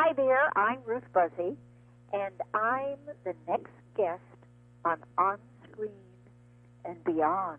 Hi there, I'm Ruth Buzzi, and I'm the next guest on Screen and Beyond.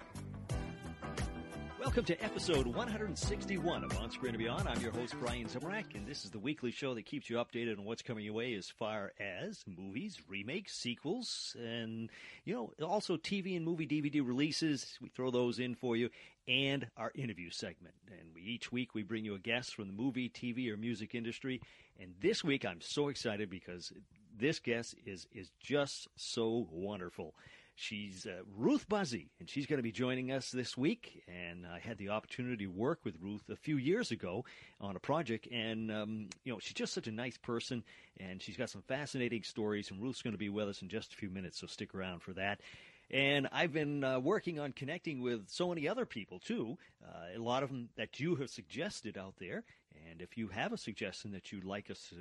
Welcome to episode 161 of On Screen and Beyond. I'm your host, Brian Zemrack, and this is the weekly show that keeps you updated on what's coming your way as far as movies, remakes, sequels, and, you know, also TV and movie DVD releases. We throw those in for you, and our interview segment. And each week we bring you a guest from the movie, TV, or music industry. And this week I'm so excited because this guest is just so wonderful. She's Ruth Buzzi, and she's going to be joining us this week. And I had the opportunity to work with Ruth a few years ago on a project. And, you know, she's just such a nice person, and she's got some fascinating stories. And Ruth's going to be with us in just a few minutes, so stick around for that. And I've been working on connecting with so many other people, too, a lot of them that you have suggested out there. And if you have a suggestion that you'd like us to,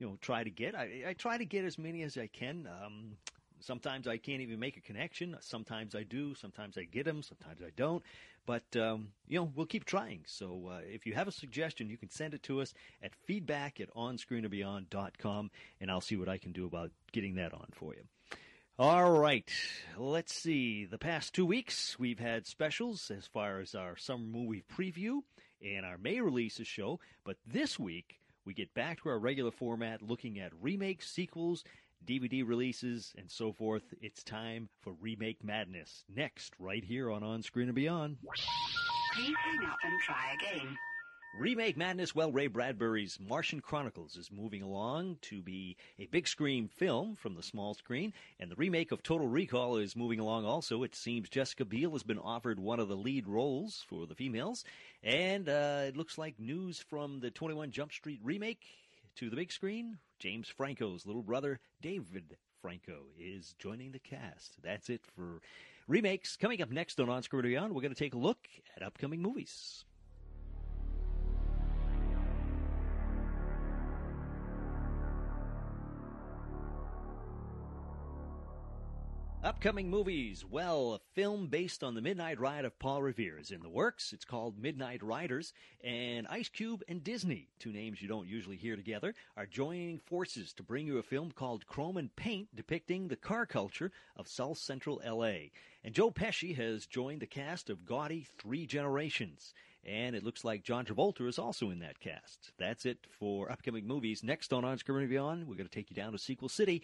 you know, try to get, I try to get as many as I can. Sometimes I can't even make a connection. Sometimes I do. Sometimes I get them. Sometimes I don't. But, you know, we'll keep trying. So if you have a suggestion, you can send it to us at feedback@onscreenandbeyond.com, and I'll see what I can do about getting that on for you. All right. Let's see. The past 2 weeks, we've had specials as far as our summer movie preview and our May releases show. But this week, we get back to our regular format looking at remakes, sequels, DVD releases, and so forth. It's time for Remake Madness. Next, right here on Screen and Beyond. Please hang up and try again. Remake Madness. Well, Ray Bradbury's Martian Chronicles is moving along to be a big screen film from the small screen, and the remake of Total Recall is moving along also. It seems Jessica Biel has been offered one of the lead roles for the females, and it looks like news from the 21 Jump Street remake to the big screen. James Franco's little brother, David Franco, is joining the cast. That's it for remakes. Coming up next on Screen and Beyond, we're going to take a look at upcoming movies. Upcoming movies. Well, a film based on the Midnight Ride of Paul Revere is in the works. It's called Midnight Riders, and Ice Cube and Disney, two names you don't usually hear together, are joining forces to bring you a film called Chrome and Paint, depicting the car culture of South Central L.A. And Joe Pesci has joined the cast of Gaudy 3 Generations, and it looks like John Travolta is also in that cast. That's it for upcoming movies. Next on Screen and Beyond, we're going to take you down to Sequel City.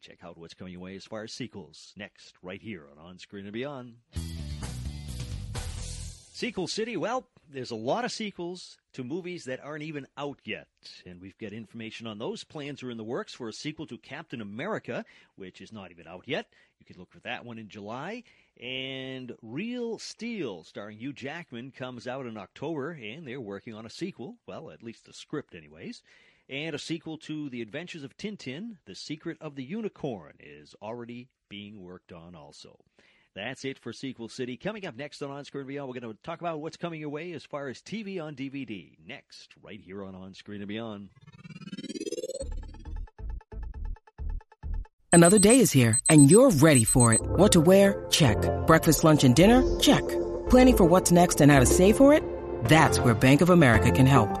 Check out what's coming your way as far as sequels. Next, right here on Screen and Beyond. Sequel City. Well, there's a lot of sequels to movies that aren't even out yet. And we've got information on those. Plans are in the works for a sequel to Captain America, which is not even out yet. You can look for that one in July. And Real Steel, starring Hugh Jackman, comes out in October. And they're working on a sequel. Well, at least the script anyways. And a sequel to The Adventures of Tintin, The Secret of the Unicorn, is already being worked on also. That's it for Sequel City. Coming up next on Screen and Beyond, we're going to talk about what's coming your way as far as TV on DVD. Next, right here on Screen and Beyond. Another day is here, and you're ready for it. What to wear? Check. Breakfast, lunch, and dinner? Check. Planning for what's next and how to save for it? That's where Bank of America can help.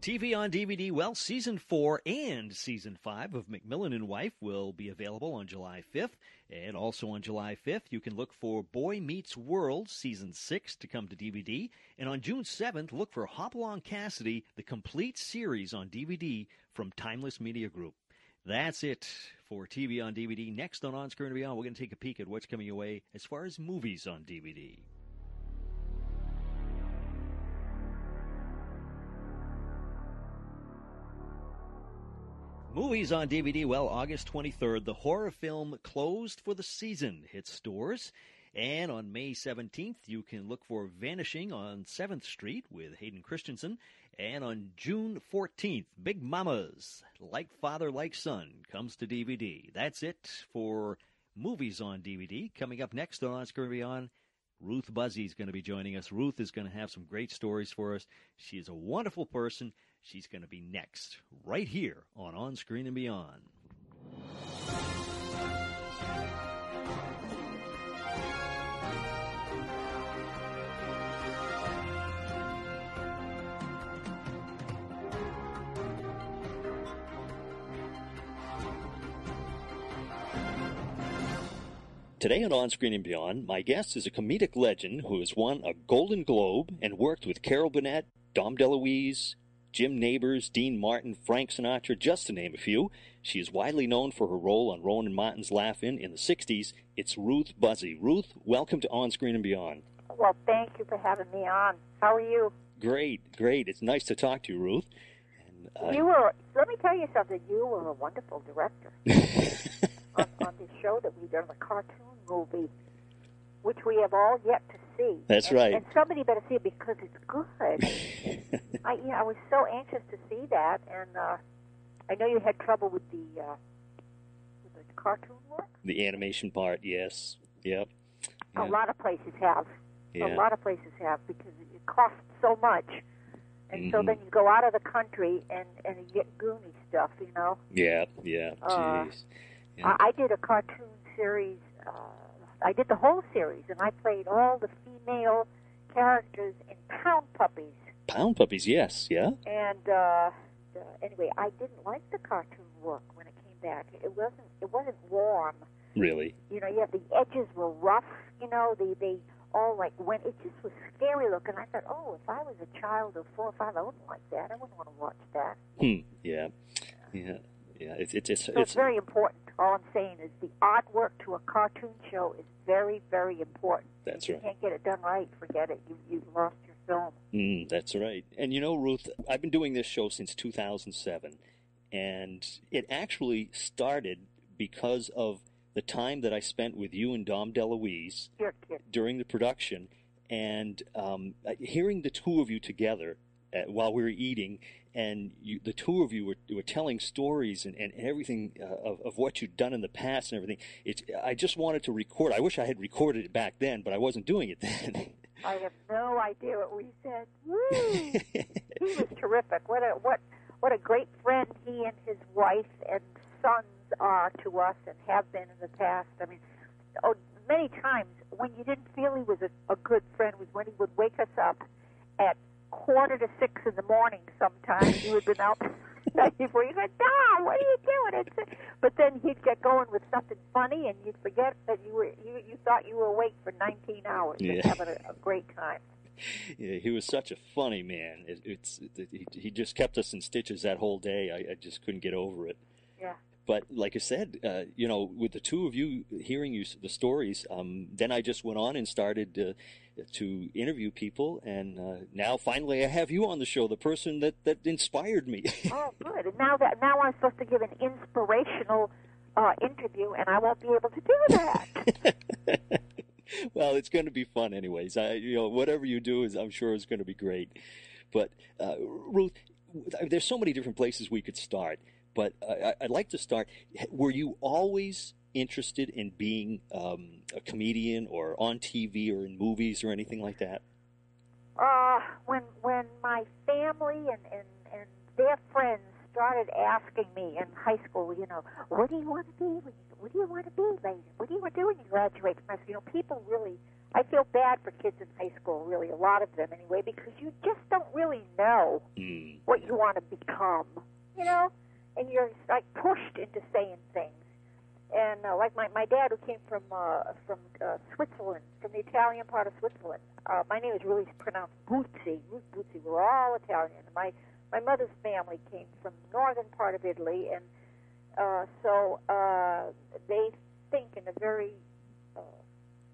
TV on DVD. Well, Season 4 and Season 5 of McMillan and Wife will be available on July 5th. And also on July 5th, you can look for Boy Meets World Season 6 to come to DVD. And on June 7th, look for Hopalong Cassidy, the complete series on DVD from Timeless Media Group. That's it for TV on DVD. Next on Screen and Beyond, we're going to take a peek at what's coming your way as far as movies on DVD. Movies on DVD, well, August 23rd, the horror film Closed for the Season hits stores. And on May 17th, you can look for Vanishing on 7th Street with Hayden Christensen. And on June 14th, Big Mama's Like Father, Like Son comes to DVD. That's it for movies on DVD. Coming up next on Screen and Beyond, Ruth Buzzi is going to be joining us. Ruth is going to have some great stories for us. She is a wonderful person. She's going to be next, right here on Screen and Beyond. Today on Screen and Beyond, my guest is a comedic legend who has won a Golden Globe and worked with Carol Burnett, Dom DeLuise, Jim Nabors, Dean Martin, Frank Sinatra, just to name a few. She is widely known for her role on Rowan and Martin's Laugh-In in the 60s. It's Ruth Buzzi. Ruth, welcome to On Screen and Beyond. Well, thank you for having me on. How are you? Great, great. It's nice to talk to you, Ruth. And, let me tell you something. You were a wonderful director on this show that we did, a cartoon movie, which we have all yet to see. That's right. And somebody better see it because it's good. I was so anxious to see that, and I know you had trouble with the cartoon work. The animation part, yes. Yep. Yeah. A lot of places have. Yeah. A lot of places have because it costs so much. And so then you go out of the country and you get goony stuff, you know? Yeah, yeah. Jeez. Yeah. I did a cartoon series. I did the whole series, and I played all the female characters in Pound Puppies. Pound Puppies, yes, yeah. And anyway, I didn't like the cartoon work when it came back. It wasn't warm. Really? You know, yeah, the edges were rough. You know, they all like went. It just was scary looking. I thought, oh, if I was a child of 4 or 5, I wouldn't like that. I wouldn't want to watch that. Yeah, yeah, yeah. It's very important. All I'm saying is the artwork to a cartoon show is very, very important. That's right. If you can't get it done right, forget it. You've lost your film. That's right. And you know, Ruth, I've been doing this show since 2007, and it actually started because of the time that I spent with you and Dom DeLuise during the production, and hearing the two of you together while we were eating. And the two of you were telling stories and everything of what you'd done in the past and everything. I just wanted to record. I wish I had recorded it back then, but I wasn't doing it then. I have no idea what we said. Woo! He was terrific. What a great friend he and his wife and sons are to us and have been in the past. I mean, many times when you didn't feel he was a good friend was when he would wake us up at 5:45 in the morning sometimes. You had been out before. You go, Dom, what are you doing? But then he'd get going with something funny, and you'd forget that you thought you were awake for 19 hours and having a great time. Yeah, he was such a funny man. He just kept us in stitches that whole day. I just couldn't get over it. Yeah. But like I said, you know, with the two of you hearing the stories, then I just went on and started to interview people, and now finally I have you on the show, the person that inspired me. Oh, good! And now I'm supposed to give an inspirational interview, and I won't be able to do that. Well, it's going to be fun, anyways. Whatever you do I'm sure is going to be great. But Ruth, there's so many different places we could start. But I'd like to start. Were you always interested in being a comedian or on TV or in movies or anything like that? When my family and their friends started asking me in high school, you know, what do you want to be? What do you want to be later? What do you want to do when you graduate from high school? You know, people really, I feel bad for kids in high school, really, a lot of them anyway, because you just don't really know what you want to become, you know? And you're like pushed into saying things, and like my dad, who came from Switzerland, from the Italian part of Switzerland. My name is really pronounced Buzzi. Ruth Buzzi. We're all Italian. My mother's family came from the northern part of Italy, and They think in a very,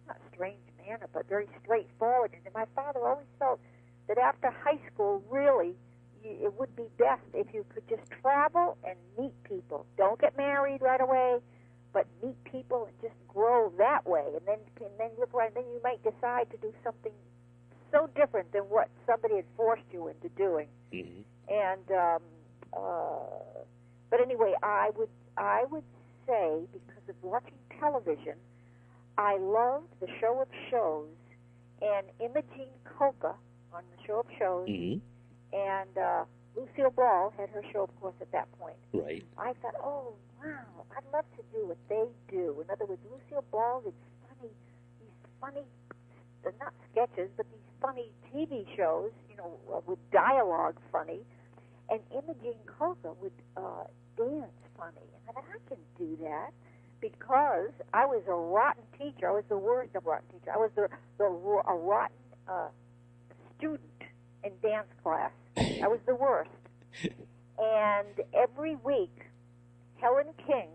not strange manner, but very straightforward. And my father always felt that after high school, really, it would be best if you could just travel and meet people. Don't get married right away, but meet people and just grow that way. And then look around, then you might decide to do something so different than what somebody had forced you into doing. Mm-hmm. But anyway, I would say, because of watching television, I loved The Show of Shows and Imogene Copa on The Show of Shows. Mm-hmm. And Lucille Ball had her show, of course, at that point. Right. I thought, oh, wow, I'd love to do what they do. In other words, Lucille Ball did these funny, not sketches, but these funny TV shows, you know, with dialogue funny. And Imogene Coca would dance funny. And I thought, I can do that, because I was a rotten teacher. I was the worst of rotten teacher. I was a rotten student in dance class. I was the worst. And every week, Helen King,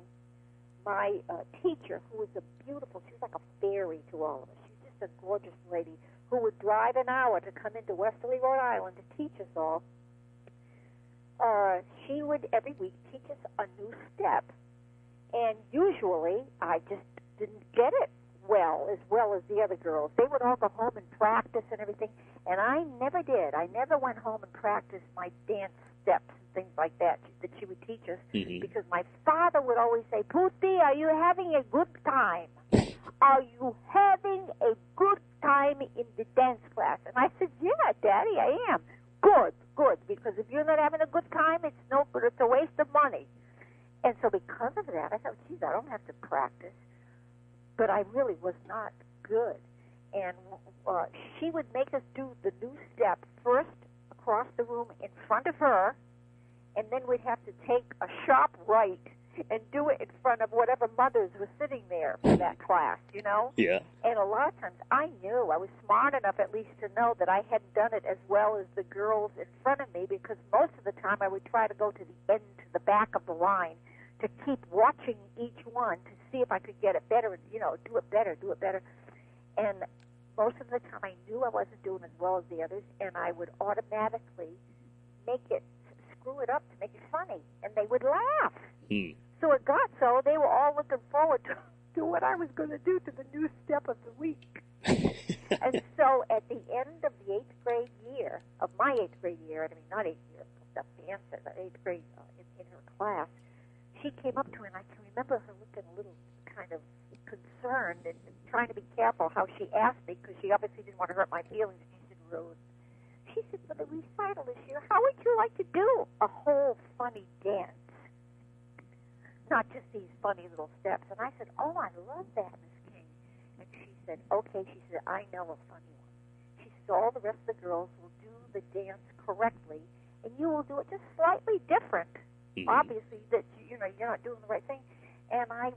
my teacher, who was a beautiful, she was like a fairy to all of us. She was just a gorgeous lady who would drive an hour to come into Westerly, Rhode Island to teach us all. She would every week teach us a new step. And usually, I just didn't get it well as the other girls. They would all go home and practice and everything. And I never did. I never went home and practiced my dance steps and things like that she would teach us, mm-hmm. because my father would always say, "Puti, are you having a good time? Are you having a good time in the dance class?" And I said, "Yeah, Daddy, I am." Good, because if you're not having a good time, it's no good. It's a waste of money. And so because of that, I thought, geez, I don't have to practice. But I really was not good. And she would make us do the new step first across the room in front of her, and then we'd have to take a sharp right and do it in front of whatever mothers were sitting there for that class, you know? Yeah. And a lot of times I knew, I was smart enough at least to know that I hadn't done it as well as the girls in front of me, because most of the time I would try to go to the end, to the back of the line, to keep watching each one to see if I could get it better and, you know, do it better. And most of the time I knew I wasn't doing as well as the others, and I would automatically screw it up to make it funny, and they would laugh. Mm. So it got so they were all looking forward to what I was going to do to the new step of the week. And so at the end of the eighth grade in her class, she came up to me, and I can remember her looking a little kind of concerned and trying to be careful how she asked me, because she obviously didn't want to hurt my feelings. She said, "Rose," she said, "for the recital this year, how would you like to do a whole funny dance? Not just these funny little steps." And I said, "Oh, I love that, Miss King." And she said, "Okay," she said, "I know a funny one." She said, "All the rest of the girls will do the dance correctly, and you will do it just slightly different." Mm-hmm. Obviously, that you know you're not doing the right thing. And I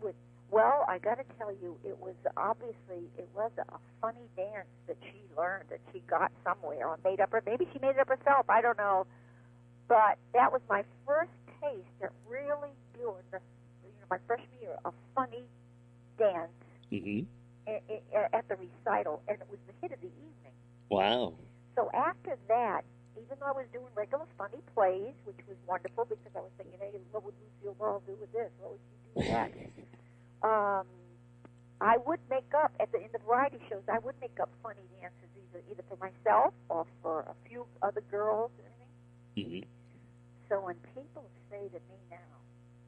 got to tell you, it was a funny dance that she learned, that she got somewhere or made up, or maybe she made it up herself, I don't know. But that was my first taste at really doing my freshman year, a funny dance, mm-hmm. at the recital, and it was the hit of the evening. Wow. So after that, even though I was doing regular funny plays, which was wonderful, because I was thinking, hey, what would Lucille Ball do with this? What would she do with that? I would make up, in the variety shows, I would make up funny dances either for myself or for a few other girls and everything. Mm-hmm. So when people say to me now,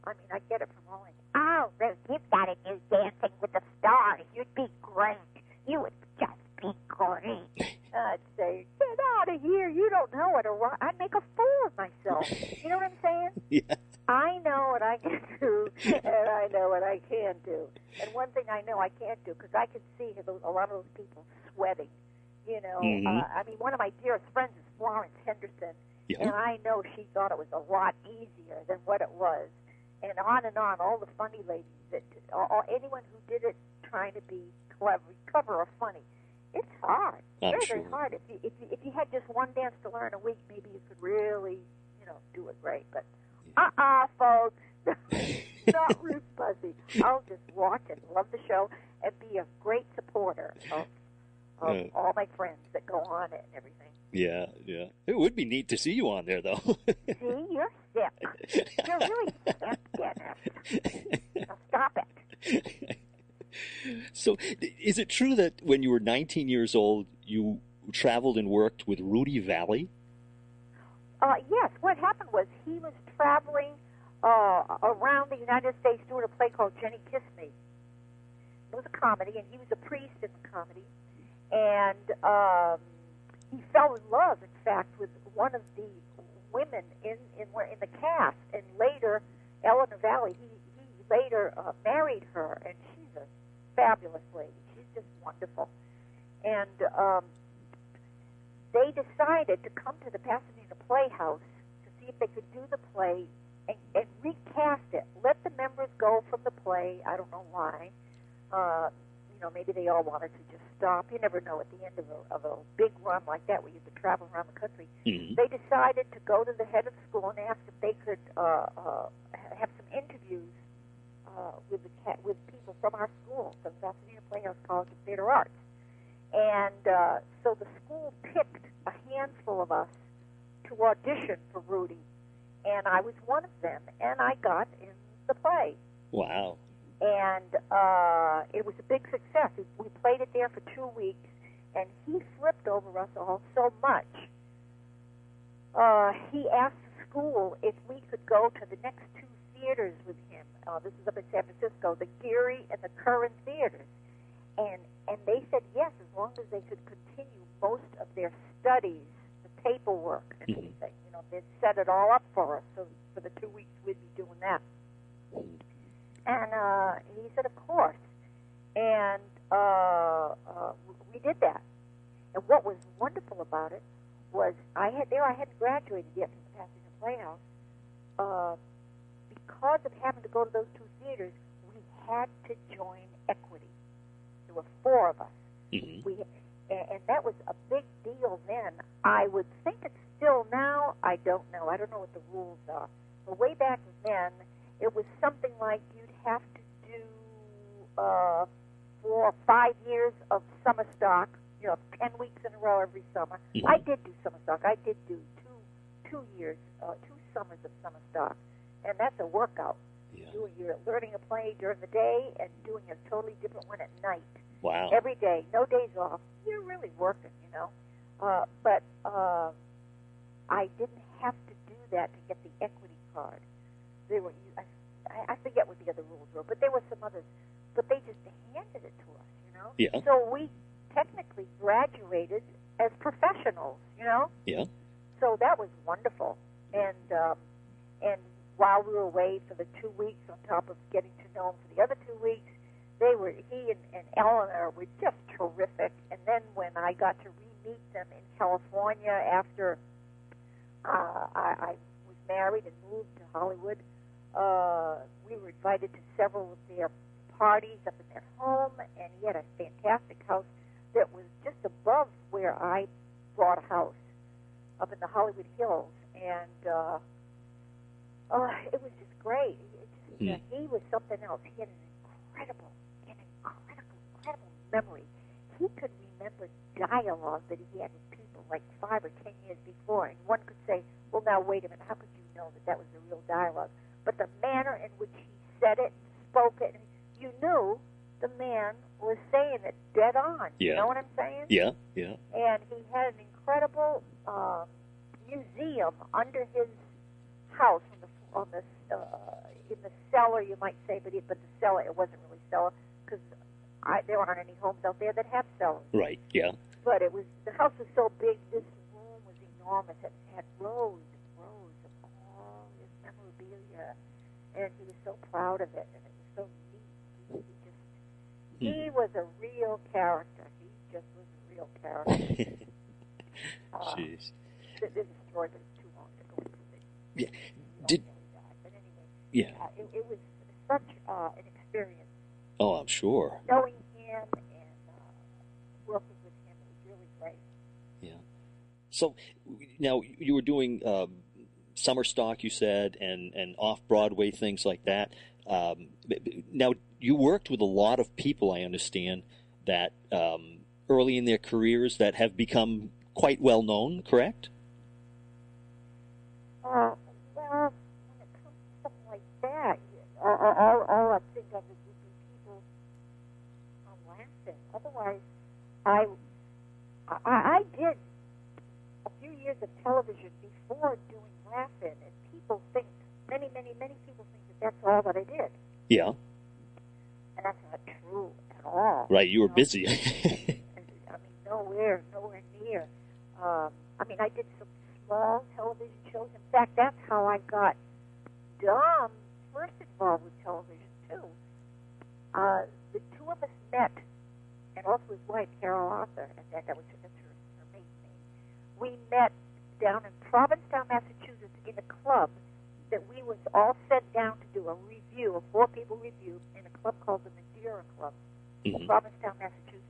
I mean, I get it from all. "Oh, Ruth, you've got to do Dancing with the Stars. You'd be great. You would just be great." I'd say, "Get out of here. You don't know what a rock." I'd make a fool of myself. You know what I'm saying? Yeah. I know what I can do, and I know what I can't do. And one thing I know I can't do, because I can see a lot of those people sweating. You know, mm-hmm. One of my dearest friends is Florence Henderson, yeah. And I know she thought it was a lot easier than what it was. And on, all the funny ladies, or anyone who did it trying to be clever or funny. It's hard. Very hard. If you had just one dance to learn a week, maybe you could really, do it great. But, folks, about Ruth Buzzi, I'll just watch and love the show and be a great supporter of all my friends that go on it and everything. Yeah, yeah. It would be neat to see you on there, though. See, you're sick. You're really sick, Dennis. Now stop it. So, is it true that when you were 19 years old, you traveled and worked with Rudy Vallee? Yes. What happened was he was traveling around the United States doing a play called Jenny Kiss Me. It was a comedy, and he was a priest in the comedy. And he fell in love, in fact, with one of the women in the cast. And later, Eleanor Vallee, he later married her, and she's a fabulous lady. She's just wonderful. And they decided to come to the Pasadena Playhouse to see if they could do the play and recast it. Let the members go from the play. I don't know why. You know, maybe they all wanted to just stop. You never know at the end of a big run like that where you have to travel around the country. Mm-hmm. They decided to go to the head of school and ask if they could have some interviews with people from our school, the Pasadena Playhouse College of Theater Arts. And so the school picked a handful of us to audition for Rudy, and I was one of them, and I got in the play. Wow. And it was a big success. We played it there for 2 weeks, and he flipped over us all so much. He asked the school if we could go to the next two theaters with him. This is up in San Francisco, the Geary and the Curran Theaters. And they said yes, as long as they could continue most of their studies, the paperwork and everything. Mm-hmm. You know, they'd set it all up for us, so for the 2 weeks we'd be doing that. And he said, of course. And we did that. And what was wonderful about it was I hadn't graduated yet from the Pasadena Playhouse. Because of having to go to those two theaters, we had to join equity. There were four of us. Mm-hmm. And that was a big deal then. I would think it's still now. I don't know. I don't know what the rules are. But way back then, it was something like you'd have to do 4 or 5 years of summer stock, you know, 10 weeks in a row every summer. Mm-hmm. I did do summer stock. I did do two summers of summer stock. And that's a workout. Yeah. You're learning a play during the day and doing a totally different one at night. Wow. Every day, no days off. You're really working, you know. But I didn't have to do that to get the equity card. There were, I forget what the other rules were, but there were some others. But they just handed it to us, you know. Yeah. So we technically graduated as professionals, you know. Yeah. So that was wonderful. And while we were away for the 2 weeks, on top of getting to know him for the other 2 weeks, he and Eleanor were just terrific. And then when I got to re-meet them in California after I was married and moved to Hollywood, we were invited to several of their parties up in their home, and he had a fantastic house that was just above where I bought a house, up in the Hollywood Hills. And it was just great. He was something else. He had an incredible memory. He could remember dialogue that he had with people like 5 or 10 years before, and one could say, well, now, wait a minute, how could you know that that was the real dialogue? But the manner in which he said it, spoke it, and you knew the man was saying it dead on. Yeah. You know what I'm saying? Yeah, yeah. And he had an incredible museum under his house in the cellar, you might say, but the cellar, it wasn't really cellar, because there aren't any homes out there that have cellars. Right, yeah. But it was, the house was so big, this room was enormous. It had rows and rows of all his memorabilia, and he was so proud of it, and it was so neat. He was a real character. He just was a real character. Jeez. This story was too long to go into it. Yeah. Yeah. It was such an experience. Oh, I'm sure. Knowing him and working with him was really great. Yeah. So now you were doing summer stock, you said, and off-Broadway things like that. Now, you worked with a lot of people, I understand, that early in their careers that have become quite well known, correct? Well, when it comes to something like that, all I think of is people I'm laughing. Otherwise, I did a few years of television before doing Laugh-In, and people think, many people think that that's all that I did. Yeah. And that's not true at all. Right, you were busy. I mean, nowhere near. I mean, I did some small television shows. In fact, that's how I got Dom first involved with television, too. The two of us met, and also his wife, Carol Arthur, and that was her maiden name. We met down in Provincetown, Massachusetts, in a club that we was all set down to do a review, a four-people review, in a club called the Madeira Club, in Provincetown, Massachusetts,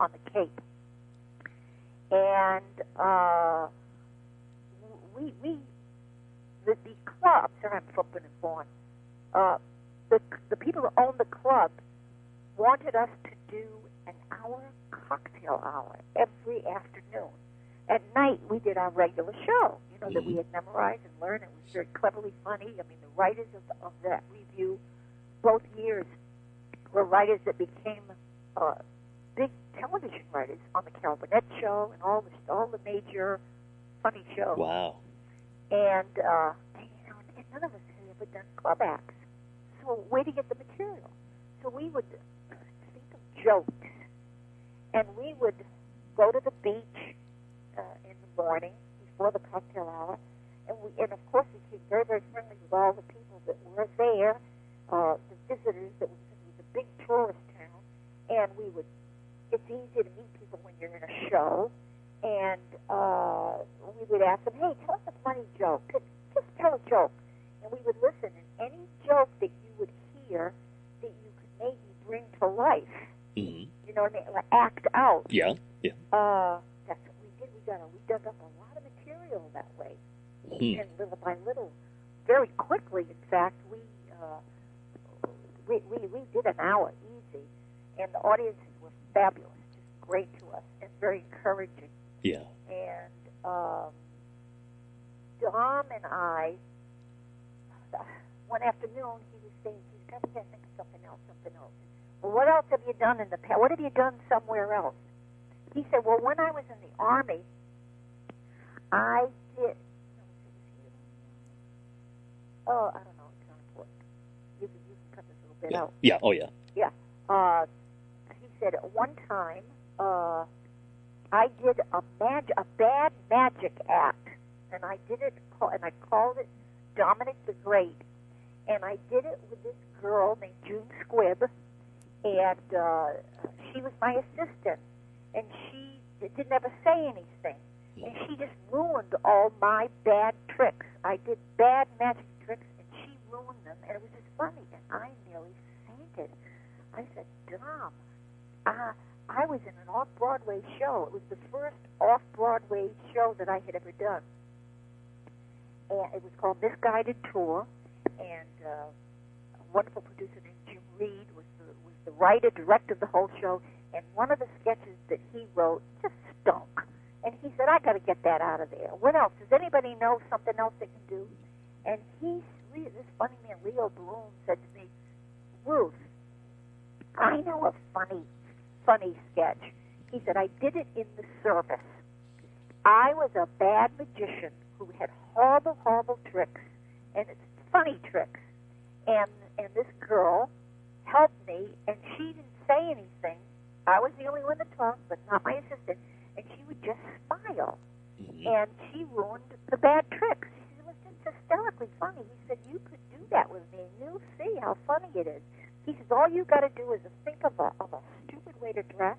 on the Cape. And the club, sorry, I'm flipping and born, the people who owned the club wanted us to do an hour cocktail hour every afternoon. At night, we did our regular show, that we had memorized and learned. It was very cleverly funny. I mean, the writers of that review, both years, were writers that became big television writers on the Carol Burnett show and all the major funny shows. Wow. And none of us had ever done club acts. So where to get the material? So we would think of jokes, and we would go to the beach in the morning before the cocktail hour, and of course we became very, very friendly with all the people that were there, the visitors. It was a big tourist town, and it's easy to meet people when you're in a show, and we would ask them, hey, tell us a funny joke, just tell a joke, and we would listen, and any joke that you would hear that you could maybe bring to life, you know what I mean, like act out. Yeah. We dug up a lot of material that way, and little by little, very quickly. In fact, we did an hour easy, and the audiences were fabulous, just great to us, and very encouraging. Yeah. And Dom and I, one afternoon, he was saying, "He's got to think of something else." Well, what else have you done in the past? What have you done somewhere else? He said, "Well, when I was in the Army, I did." Oh, I don't know. It's not important. You can cut this little bit out. Yeah. Oh, yeah. Yeah. He said at one time I did a bad magic act, and I did it, and I called it Dominic the Great, and I did it with this girl named June Squibb, and she was my assistant, and she didn't ever say anything. And she just ruined all my bad tricks. I did bad magic tricks, and she ruined them, and it was just funny. And I nearly fainted. I said, Dom, I was in an off-Broadway show. It was the first off-Broadway show that I had ever done. And it was called Misguided Tour, and a wonderful producer named Jim Reed was the writer, director of the whole show, and one of the sketches that he wrote just stunk. And he said, I got to get that out of there. What else? Does anybody know something else they can do? And this funny man, Leo Bloom, said to me, Ruth, I know a funny sketch. He said, I did it in the service. I was a bad magician who had horrible tricks, and it's funny tricks. And this girl helped me, and she didn't say anything. I was the only one that talked, but not my assistant. And she would just smile, and she ruined the bad tricks. It was just hysterically funny. He said, you could do that with me, and you'll see how funny it is. He says, all you got to do is think of a stupid way to dress,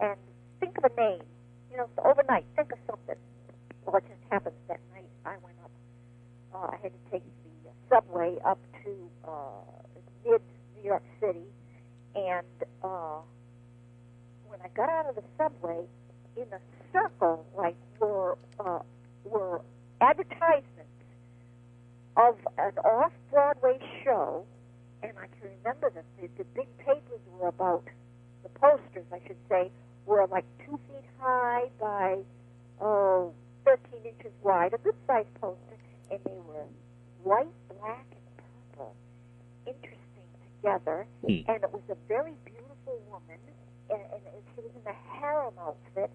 and think of a name. Overnight, think of something. Well, it just happens that night I went up. I had to take the subway up to mid-New York City, and when I got out of the subway, in a circle, like, were advertisements of an off-Broadway show, and I can remember the big papers were about, the posters, I should say, were like 2 feet high by, 13 inches wide, a good-sized poster, and they were white, black, and purple, interesting together, and it was a very beautiful woman, and she was in a harem outfit,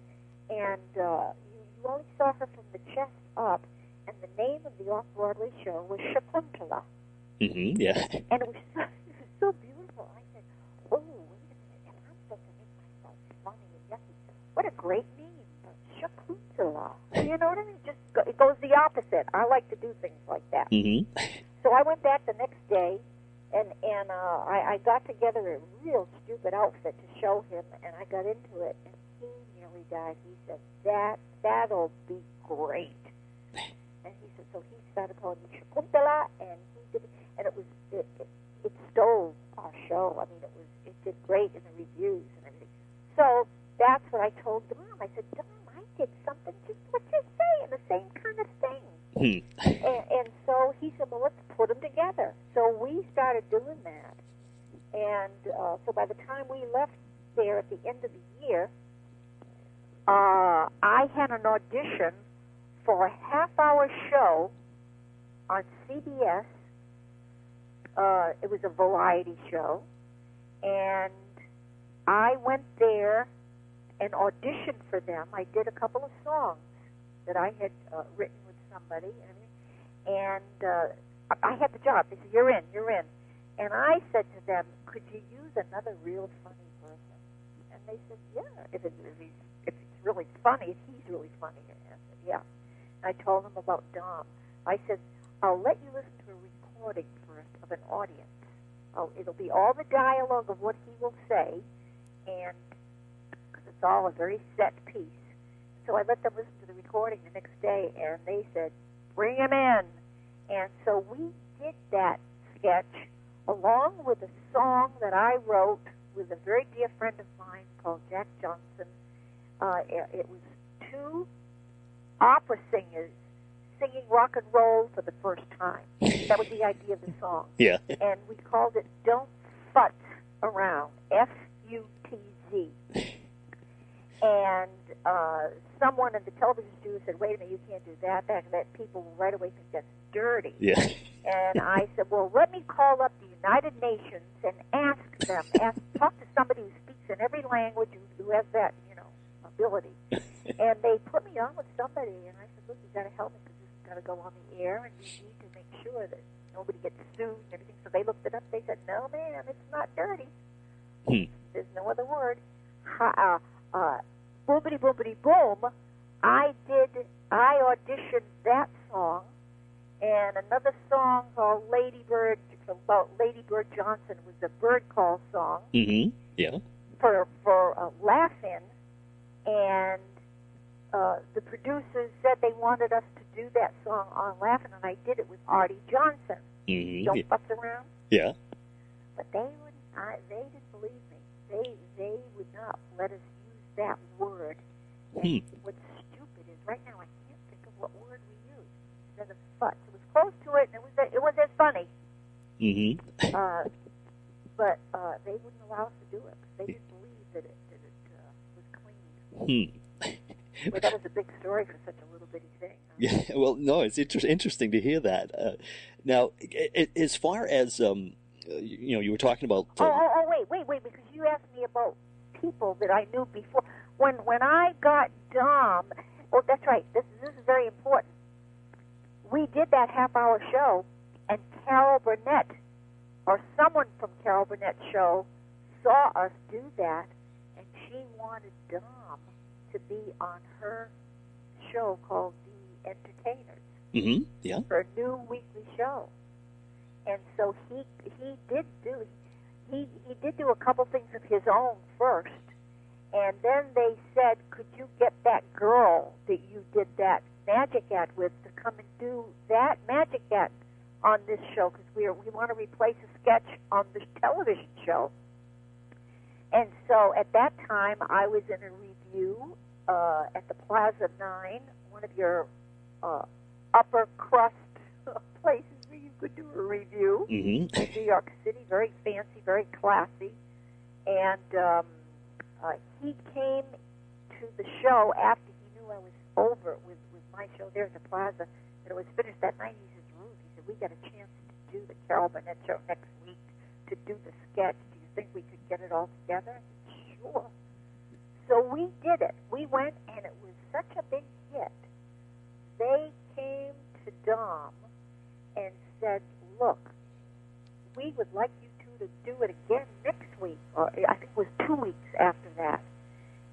and you only saw her from the chest up, and the name of the off-Broadway show was Shakuntala. Mm-hmm, yeah. And it was so beautiful. I said, oh, wait a minute, I'm supposed to make myself funny and yucky. What a great name, but Shakuntala. You know what I mean? It goes the opposite. I like to do things like that. Mm-hmm. So I went back the next day, and I got together a real stupid outfit to show him, and I got into it, and he nearly died. He said, that'll be great. And he said, so he started calling me Shakuntala, and he did, and it stole our show. I mean, it did great in the reviews and everything. So that's what I told Dom. I said, Dom, I did something just what you say, and the same kind of thing. And so he said, well, let's put them together. So we started doing that, and so by the time we left there at the end of the year, I had an audition for a half-hour show on CBS. It was a variety show, and I went there and auditioned for them. I did a couple of songs that I had written with somebody, and I had the job. They said, you're in. And I said to them, could you use another real funny person? And they said, yeah, if it's really funny, if he's really funny. And I said, yeah. I told him about Dom. I said, I'll let you listen to a recording first of an audience. It'll be all the dialogue of what he will say, and because it's all a very set piece. So I let them listen to the recording the next day, and they said, bring him in. And so we did that sketch along with a song that I wrote with a very dear friend of mine called Jack Johnson. It was two opera singers singing rock and roll for the first time. That was the idea of the song. Yeah. And we called it Don't Futz Around, F-U-T-Z. And someone in the television studio said, wait a minute, you can't do that. That people will right away think that's dirty. Yeah. And I said, well, let me call up the United Nations and talk to somebody who speaks in every language, who has that, ability. And they put me on with somebody, and I said, look, you've got to help me because this has got to go on the air, and we need to make sure that nobody gets sued and everything. So they looked it up. They said, no, ma'am, it's not dirty. There's no other word. Boobity boobity boom. I auditioned that song and another song called Ladybird, about Ladybird Johnson, was a bird call song. Mm-hmm. Yeah. For Laugh-In, and the producers said they wanted us to do that song on Laugh-In, and I did it with Artie Johnson. Mm-hmm. Don't Futz Around. Yeah. But they didn't believe me. They would not let us use that word. And what's stupid is right now I can't think of what word we used instead of futz. It was close to it, and it was as funny. Mm-hmm. But they wouldn't allow us to do it. They didn't believe that it was clean. Well, that was a big story for such a little bitty thing. Huh? Yeah. Well, no, it's interesting to hear that. Now, as far as you were talking about. Wait, because you asked me about people that I knew before. When I got Dom, oh, that's right. This is very important. We did that half-hour show, and Carol Burnett, or someone from Carol Burnett's show, saw us do that, and she wanted Dom to be on her show called The Entertainers. Mm-hmm. Yeah. Her new weekly show, and so he did do a couple things of his own first. And then they said, could you get that girl that you did that magic act with to come and do that magic act on this show? Because we want to replace a sketch on this television show. And so at that time, I was in a review at the Plaza 9, one of your upper crust places. good to review in New York City, very fancy, very classy. And he came to the show after he knew I was over with my show there in the plaza, that it was finished that night. He says, Ruth, he said, we got a chance to do the Carol Burnett show next week, to do the sketch. Do you think we could get it all together? I said, sure. So we did it. We went, and it was such a big hit. They came to Dom and said, look, we would like you two to do it again next week, or I think it was 2 weeks after that.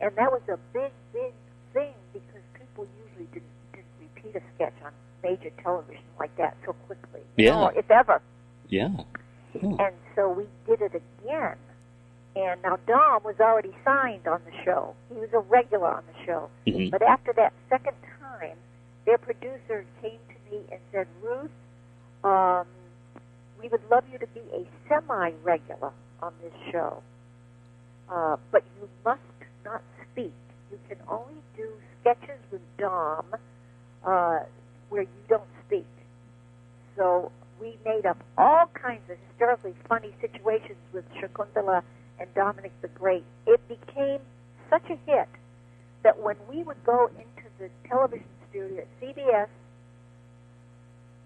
And that was a big, big thing, because people usually didn't repeat a sketch on major television like that so quickly, or if ever. Yeah. Hmm. And so we did it again. And now Dom was already signed on the show. He was a regular on the show. Mm-hmm. But after that second time, their producer came to me and said, Ruth, we would love you to be a semi-regular on this show. But you must not speak. You can only do sketches with Dom where you don't speak. So we made up all kinds of historically funny situations with Shakuntala and Dominic the Great. It became such a hit that when we would go into the television studio at CBS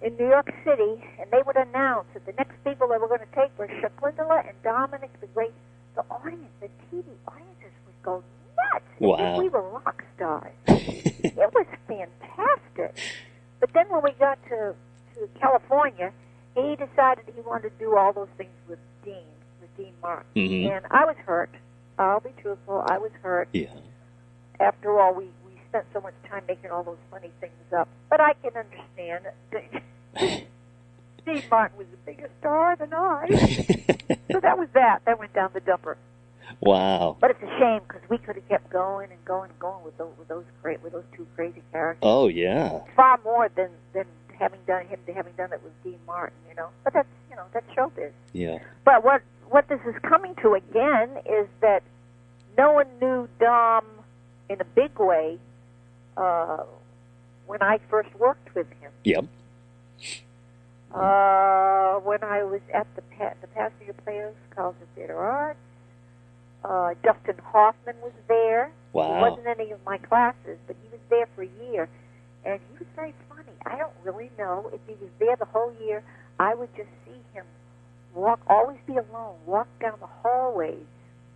in New York City, and they would announce that the next people they were going to take were Shakuntala and Dominic the Great, the audience, the TV audiences would go nuts. Wow. We were rock stars. It was fantastic. But then when we got to California, he decided he wanted to do all those things with Dean Martin. Mm-hmm. And I was hurt. I'll be truthful. I was hurt. Yeah. After all, we spent so much time making all those funny things up. But I can understand it. Dean Martin was a bigger star than I. So that was that. That went down the dumper. Wow. But it's a shame, because we could have kept going and going and going with those two crazy characters. Oh, yeah. Far more than having done it with Dean Martin, you know. But that's, you know, that's showbiz. Yeah. But what this is coming to again is that no one knew Dom in a big way when I first worked with him. Yep. When I was at the Pasadena Playhouse, College of Theater Arts, Dustin Hoffman was there. Wow. He wasn't in any of my classes, but he was there for a year. And he was very funny. I don't really know if he was there the whole year. I would just see him walk down the hallways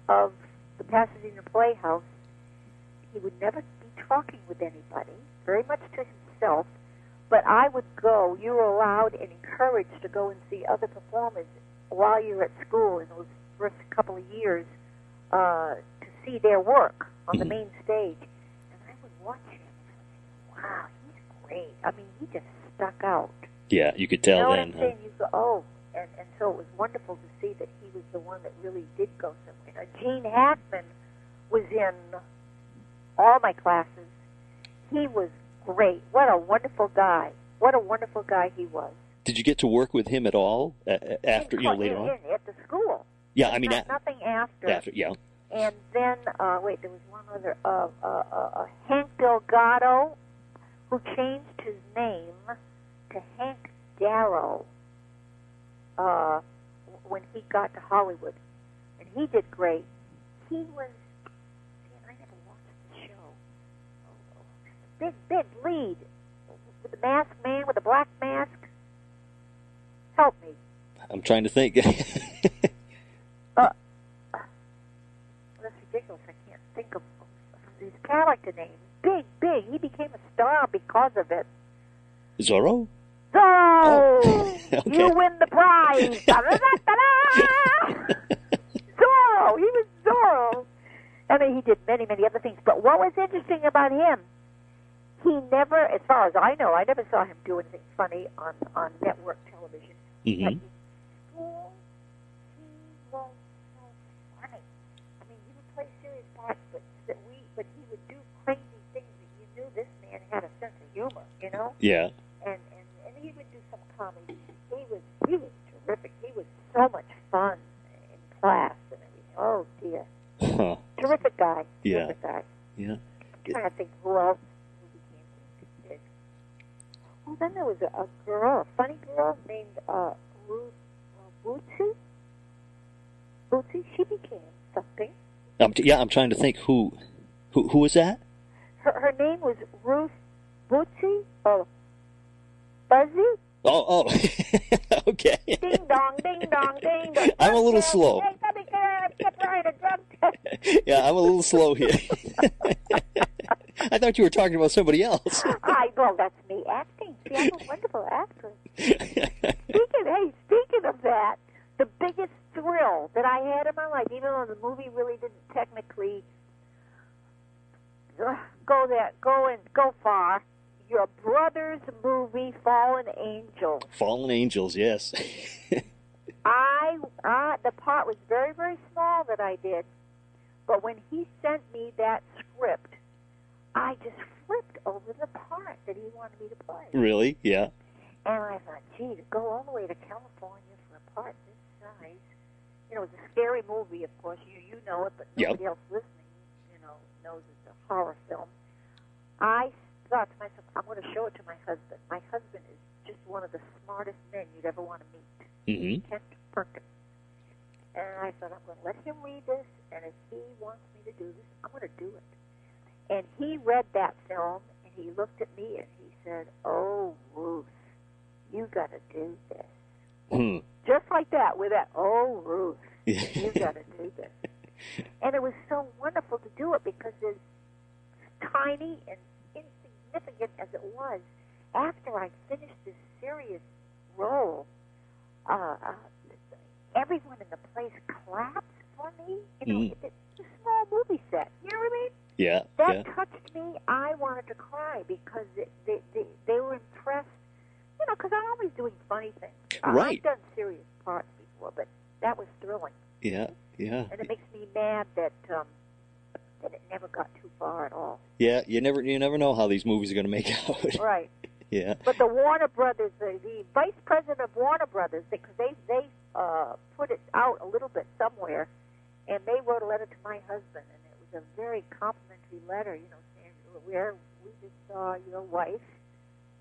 of the Pasadena Playhouse. He would never be talking with anybody, very much to himself. But I would go. You were allowed and encouraged to go and see other performers while you were at school in those first couple of years to see their work on the main stage. And I would watch him. Wow, he's great. I mean, he just stuck out. Yeah, you could tell then. Huh? You go, oh, and so it was wonderful to see that he was the one that really did go somewhere. Now, Gene Hackman was in all my classes. He was great. What a wonderful guy. What a wonderful guy he was. Did you get to work with him at all after, later on? At the school. Yeah, I mean... nothing after. After, yeah. And then, there was one other, Hank Delgado, who changed his name to Hank Darrow when he got to Hollywood. And he did great. He was, I never watched the show. Big lead with the masked man, with the black mask. Help me. I'm trying to think. That's ridiculous. I can't think of these character names. Big. He became a star because of it. Zorro? Zorro! Oh. Okay. You win the prize! Zorro! He was Zorro. I mean, he did many, many other things. But what was interesting about him, he never, as far as I know, I never saw him do anything funny on network television. Mm-hmm. Like, he was so funny. I mean, he would play serious parts, but he would do crazy things that you knew this man had a sense of humor, you know? Yeah. And he would do some comedy. He was terrific. He was so much fun in class and everything. Oh, dear. Huh. Terrific guy. Yeah. Terrific guy. Yeah. I'm trying to think who else. Oh, then there was a girl, a funny girl named Ruth Buzzi. She became something. I'm trying to think who was that? Her name was Ruth Buzzi or Buzzi. Oh, okay. Ding dong, ding dong, ding dong. I'm a little slow. Yeah, I'm a little slow here. I thought you were talking about somebody else. Well, that's me acting. See, I'm a wonderful actress. Speaking of that, the biggest thrill that I had in my life, even though the movie really didn't technically go far. Your brother's movie, Fallen Angels. Fallen Angels, yes. The part was very, very small that I did, but when he sent me that script, I just flipped over the part that he wanted me to play. Really? Yeah. And I thought, gee, to go all the way to California for a part this size, you know, it's a scary movie, of course. You know it, but nobody else listening, knows it's a horror film. I thought to myself, I'm going to show it to my husband. My husband is just one of the smartest men you'd ever want to meet. Mm-hmm. Kent Perkins. And I thought, I'm going to let him read this, and if he wants me to do this, I'm going to do it. And he read that film, and he looked at me, and he said, "Oh, Ruth, you got to do this." Mm. Just like that, with that, "Oh, Ruth, you got to do this." And it was so wonderful to do it, because it's tiny and significant as it was. After I finished this serious role, everyone in the place clapped for me. It's a small movie set. You know what I mean? Yeah. That touched me. I wanted to cry because they were impressed. You know, because I'm always doing funny things. Right. I've done serious parts before, but that was thrilling. Yeah, yeah. And it makes me mad that that it never got too far at all. Yeah, you never know how these movies are going to make out. Right. Yeah. But the Warner Brothers, the vice president of Warner Brothers, because they put it out a little bit somewhere, and they wrote a letter to my husband, and it was a very complimentary letter, saying, we just saw your wife,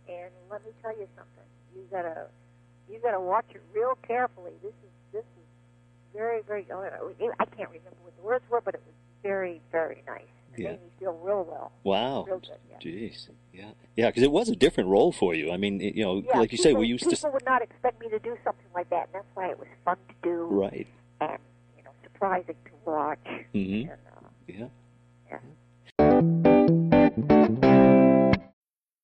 and let me tell you something. You gotta watch it real carefully. This is very, very. I can't remember what the words were, but it was very, very nice. It made me feel real well. Wow. Real good, yeah. Jeez. Yeah. Yeah, because it was a different role for you. I mean, like you say, we used to. People would not expect me to do something like that, and that's why it was fun to do. Right. And surprising to watch. Mm-hmm. And, yeah.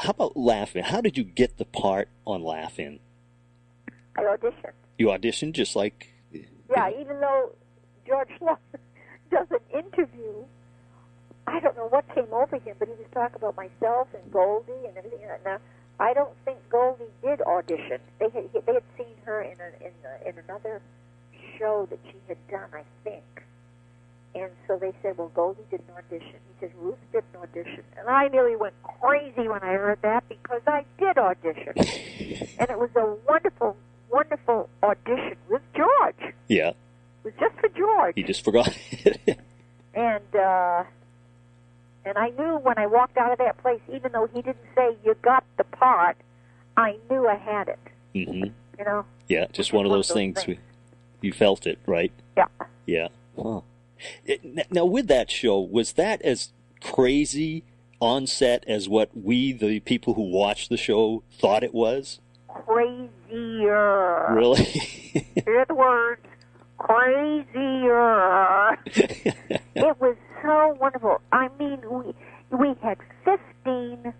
How about Laugh-In? How did you get the part on Laugh-In? I auditioned. You auditioned just like... Yeah, even though George Schlatter does an interview, I don't know what came over him, but he was talking about myself and Goldie and everything. Now, I don't think Goldie did audition. They had seen her in another show that she had done, I think. And so they said, well, Goldie didn't audition. He said, Ruth didn't audition. And I nearly went crazy when I heard that, because I did audition. And it was a wonderful, wonderful audition with George. Yeah. It was just for George. He just forgot. And I knew when I walked out of that place, even though he didn't say, you got the part, I knew I had it. Mm-hmm. Yeah, just one of those things. You felt it, right? Yeah. Yeah. Huh. Now, with that show, was that as crazy on set as what we, the people who watched the show, thought it was? Crazier. Really? Hear the words. Crazier. It was so wonderful. I mean, we had 15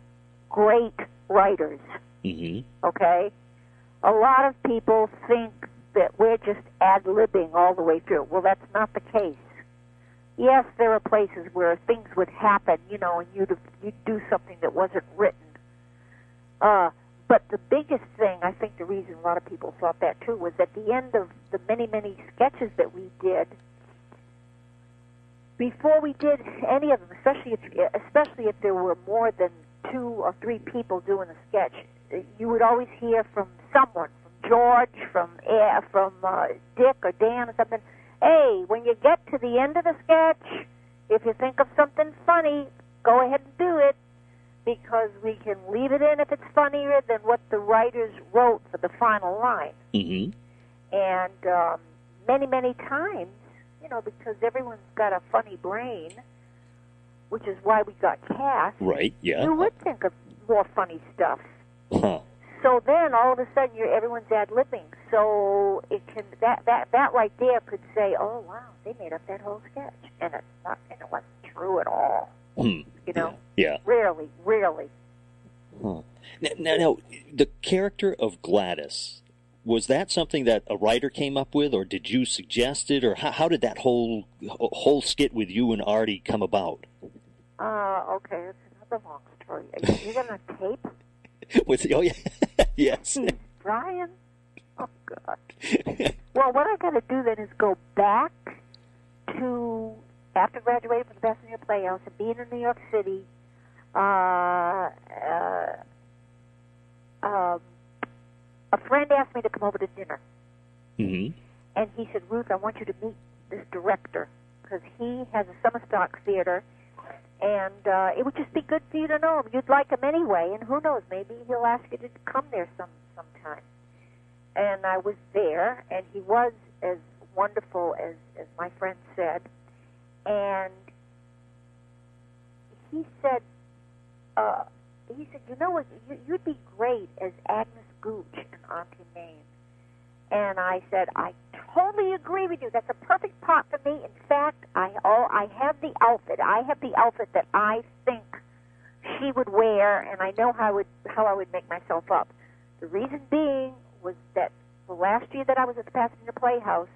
great writers. Mm-hmm. Okay? A lot of people think that we're just ad-libbing all the way through. Well, that's not the case. yes, there were places where things would happen, you know, and you'd do something that wasn't written. But the biggest thing, I think the reason a lot of people thought that too, was at the end of the many, many sketches that we did, before we did any of them, especially if there were more than 2 or 3 people doing a sketch, you would always hear from someone, from George, from Dick or Dan or something, hey, when you get to the end of the sketch, if you think of something funny, go ahead and do it, because we can leave it in if it's funnier than what the writers wrote for the final line. Mm-hmm. And many, many times, you know, because everyone's got a funny brain, which is why we got cast. Right, yeah. You would think of more funny stuff. Uh-huh. So then, all of a sudden, everyone's ad-libbing. So it can that right there could say, "Oh wow, they made up that whole sketch," and it wasn't true at all. Mm. You know? Yeah. Rarely. Huh. Now, the character of Gladys, was that something that a writer came up with, or did you suggest it, or how did that whole skit with you and Artie come about? Okay, that's another long story. Are you gonna tape? Oh, yeah. Yes. Jeez, Brian? Oh, God. Well, what I got to do then is go back to, after graduating from the Pasadena Playhouse and being in New York City, a friend asked me to come over to dinner. Mm-hmm. And he said, Ruth, I want you to meet this director, because he has a summer stock theater. And it would just be good for you to know him. You'd like him anyway, and who knows, maybe he'll ask you to come there sometime. And I was there, and he was as wonderful as my friend said. And he said, you know what, you'd be great as Agnes Gooch and Auntie Mame. And I said, I totally agree with you. That's a perfect part for me. In fact, I have the outfit. I have the outfit that I think she would wear, and I know how I would make myself up. The reason being was that the last year that I was at the Pasadena Playhouse,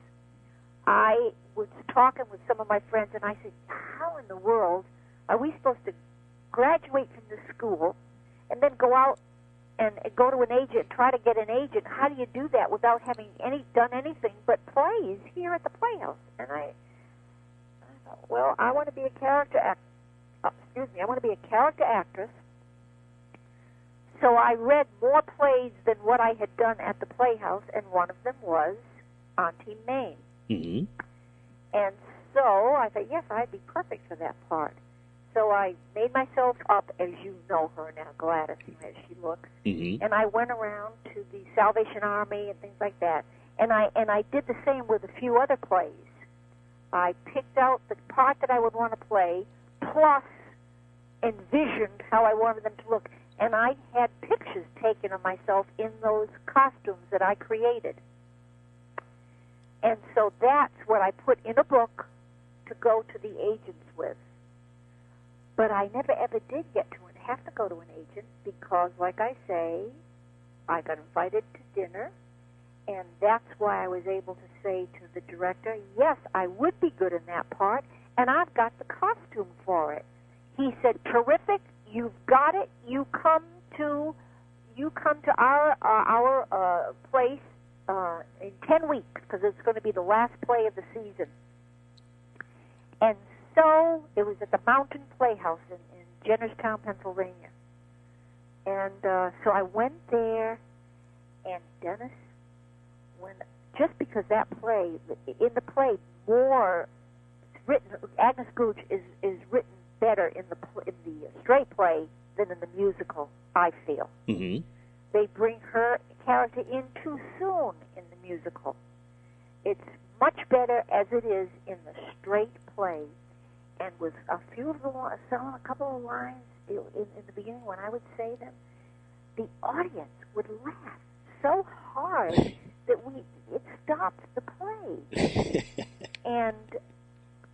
I was talking with some of my friends, and I said, how in the world are we supposed to graduate from this school and then go out and go to an agent, try to get an agent? How do you do that without having done anything but plays here at the Playhouse? And I thought, well, I want to be a character actor. I want to be a character actress. So I read more plays than what I had done at the Playhouse, and one of them was Auntie Mame. Mm-hmm. And so I thought, yes, I'd be perfect for that part. So I made myself up as you know her now, Gladys, as she looks. Mm-hmm. And I went around to the Salvation Army and things like that. And I did the same with a few other plays. I picked out the part that I would want to play, plus envisioned how I wanted them to look. And I had pictures taken of myself in those costumes that I created. And so that's what I put in a book to go to the agents with. But I never, ever did have to go to an agent because, like I say, I got invited to dinner, and that's why I was able to say to the director, yes, I would be good in that part, and I've got the costume for it. He said, terrific, you've got it. You come to our place in 10 weeks because it's going to be the last play of the season. And so it was at the Mountain Playhouse in Jennerstown, Pennsylvania. And so I went there, and Dennis, just because that play, in the play, more written, Agnes Gooch is written better in the straight play than in the musical, I feel. Mm-hmm. They bring her character in too soon in the musical. It's much better as it is in the straight play. And with a couple of lines in the beginning when I would say them, the audience would laugh so hard that it stopped the play. And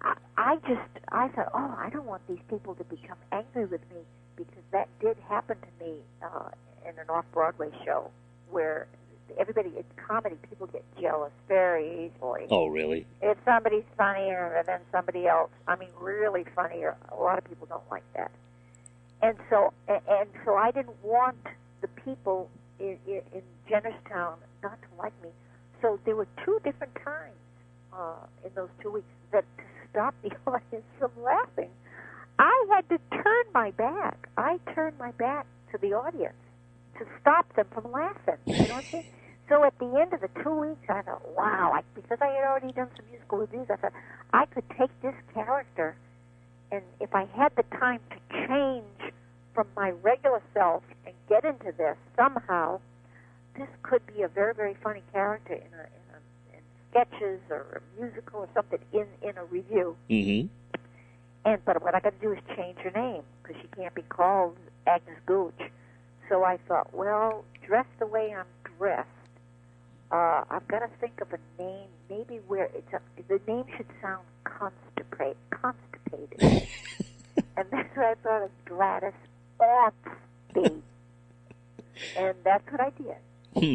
I thought, oh, I don't want these people to become angry with me, because that did happen to me in an off-Broadway show where everybody in comedy, people get jealous very easily. Oh, really? If somebody's funnier than somebody else, I mean, really funnier, a lot of people don't like that. And so I didn't want the people in Jennerstown not to like me. So there were two different times in those 2 weeks that to stop the audience from laughing, I had to turn my back. I turned my back to the audience to stop them from laughing. You know what I mean? So at the end of the 2 weeks, I thought, wow, because I had already done some musical reviews, I thought, I could take this character, and if I had the time to change from my regular self and get into this somehow, this could be a very, very funny character in sketches or a musical or something in a review. Mm-hmm. But what I got to do is change her name, because she can't be called Agnes Gooch. So I thought, well, dressed the way I'm dressed, I've got to think of a name, maybe where the name should sound constipated. And that's what I thought of, Gladys Ormsby. And that's what I did,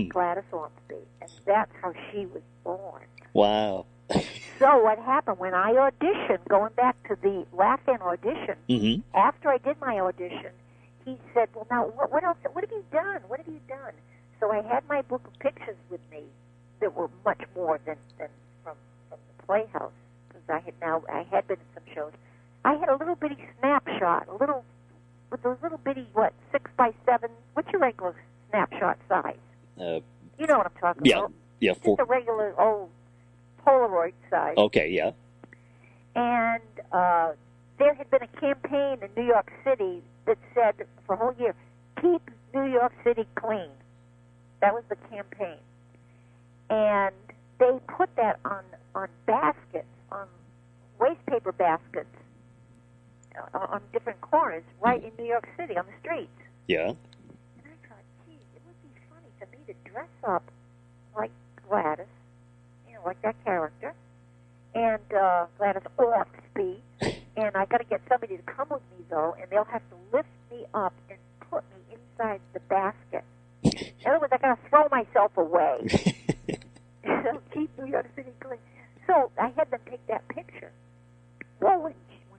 Gladys Ormsby. And that's how she was born. Wow. So what happened when I auditioned, going back to the laugh-in audition, mm-hmm. after I did my audition, he said, well, now, what else? What have you done? What have you done? So I had my book of pictures with me that were much more than from the Playhouse, because I had been in some shows. I had a little bitty snapshot, with a little bitty, 6 by 7? What's your regular snapshot size? You know what I'm talking about. Yeah, just a regular old Polaroid size. Okay, yeah. And there had been a campaign in New York City that said for a whole year, keep New York City clean. That was the campaign. And they put that on baskets, on waste paper baskets, on different corners right mm-hmm. in New York City, on the streets. Yeah. And I thought, geez, it would be funny for me to dress up like Gladys, like that character, and Gladys Ormsby, and I got to get somebody to come with me, though, and they'll have to lift me up and put me inside the basket. In other words, I got to throw myself away. So keep New York City clean. So I had them take that picture. Well, when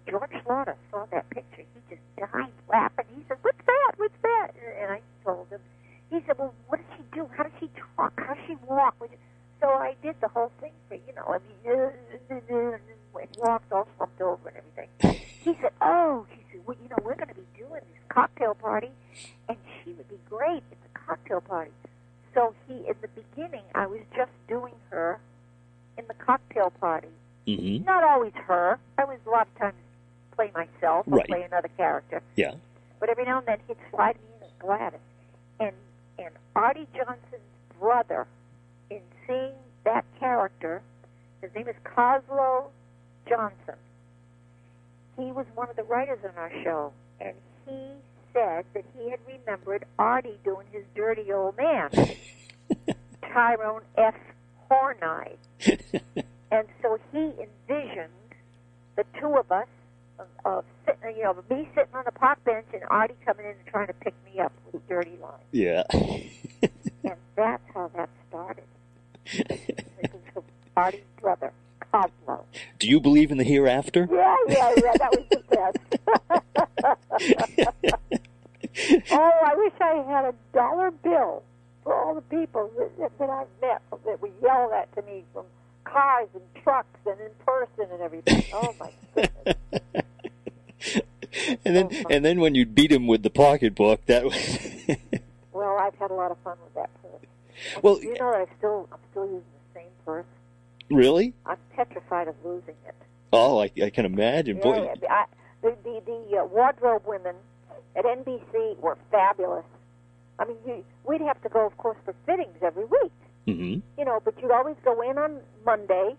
George Schlatter saw that picture, he just died laughing. He said, "What's that? What's that?" And I told him. He said, "Well, what does she do? How does she talk? How does she walk?" So I did the whole thing for, and walked all slumped over and everything. He said, well, we're going to be doing this cocktail party, and she would be great at the cocktail party. So in the beginning, I was just doing her in the cocktail party. Mm-hmm. Not always her. I was a lot of times play myself or play another character. Yeah. But every now and then, he'd slide me in as Gladys. And Artie Johnson's brother, in seeing that character, his name is Coslow Johnson. He was one of the writers on our show, and he said that he had remembered Artie doing his dirty old man, Tyrone F. Horneye. And so he envisioned the two of us, me sitting on the park bench and Artie coming in and trying to pick me up with dirty lines. Yeah. And that's how that started. Artie's brother, Cosmo. Do you believe in the hereafter? Yeah. That was the best. Oh, I wish I had $1 bill for all the people that I've met that would yell that to me from cars and trucks and in person and everything. Oh, my goodness. And then when you beat him with the pocketbook, that was... Well, I've had a lot of fun with that purse. Well, you know that I'm still using the same purse. Really? I'm petrified of losing it. Oh, I can imagine. Yeah, boy. Yeah. The wardrobe women at NBC were fabulous. I mean, we'd have to go, of course, for fittings every week. Mm-hmm. But you'd always go in on Monday,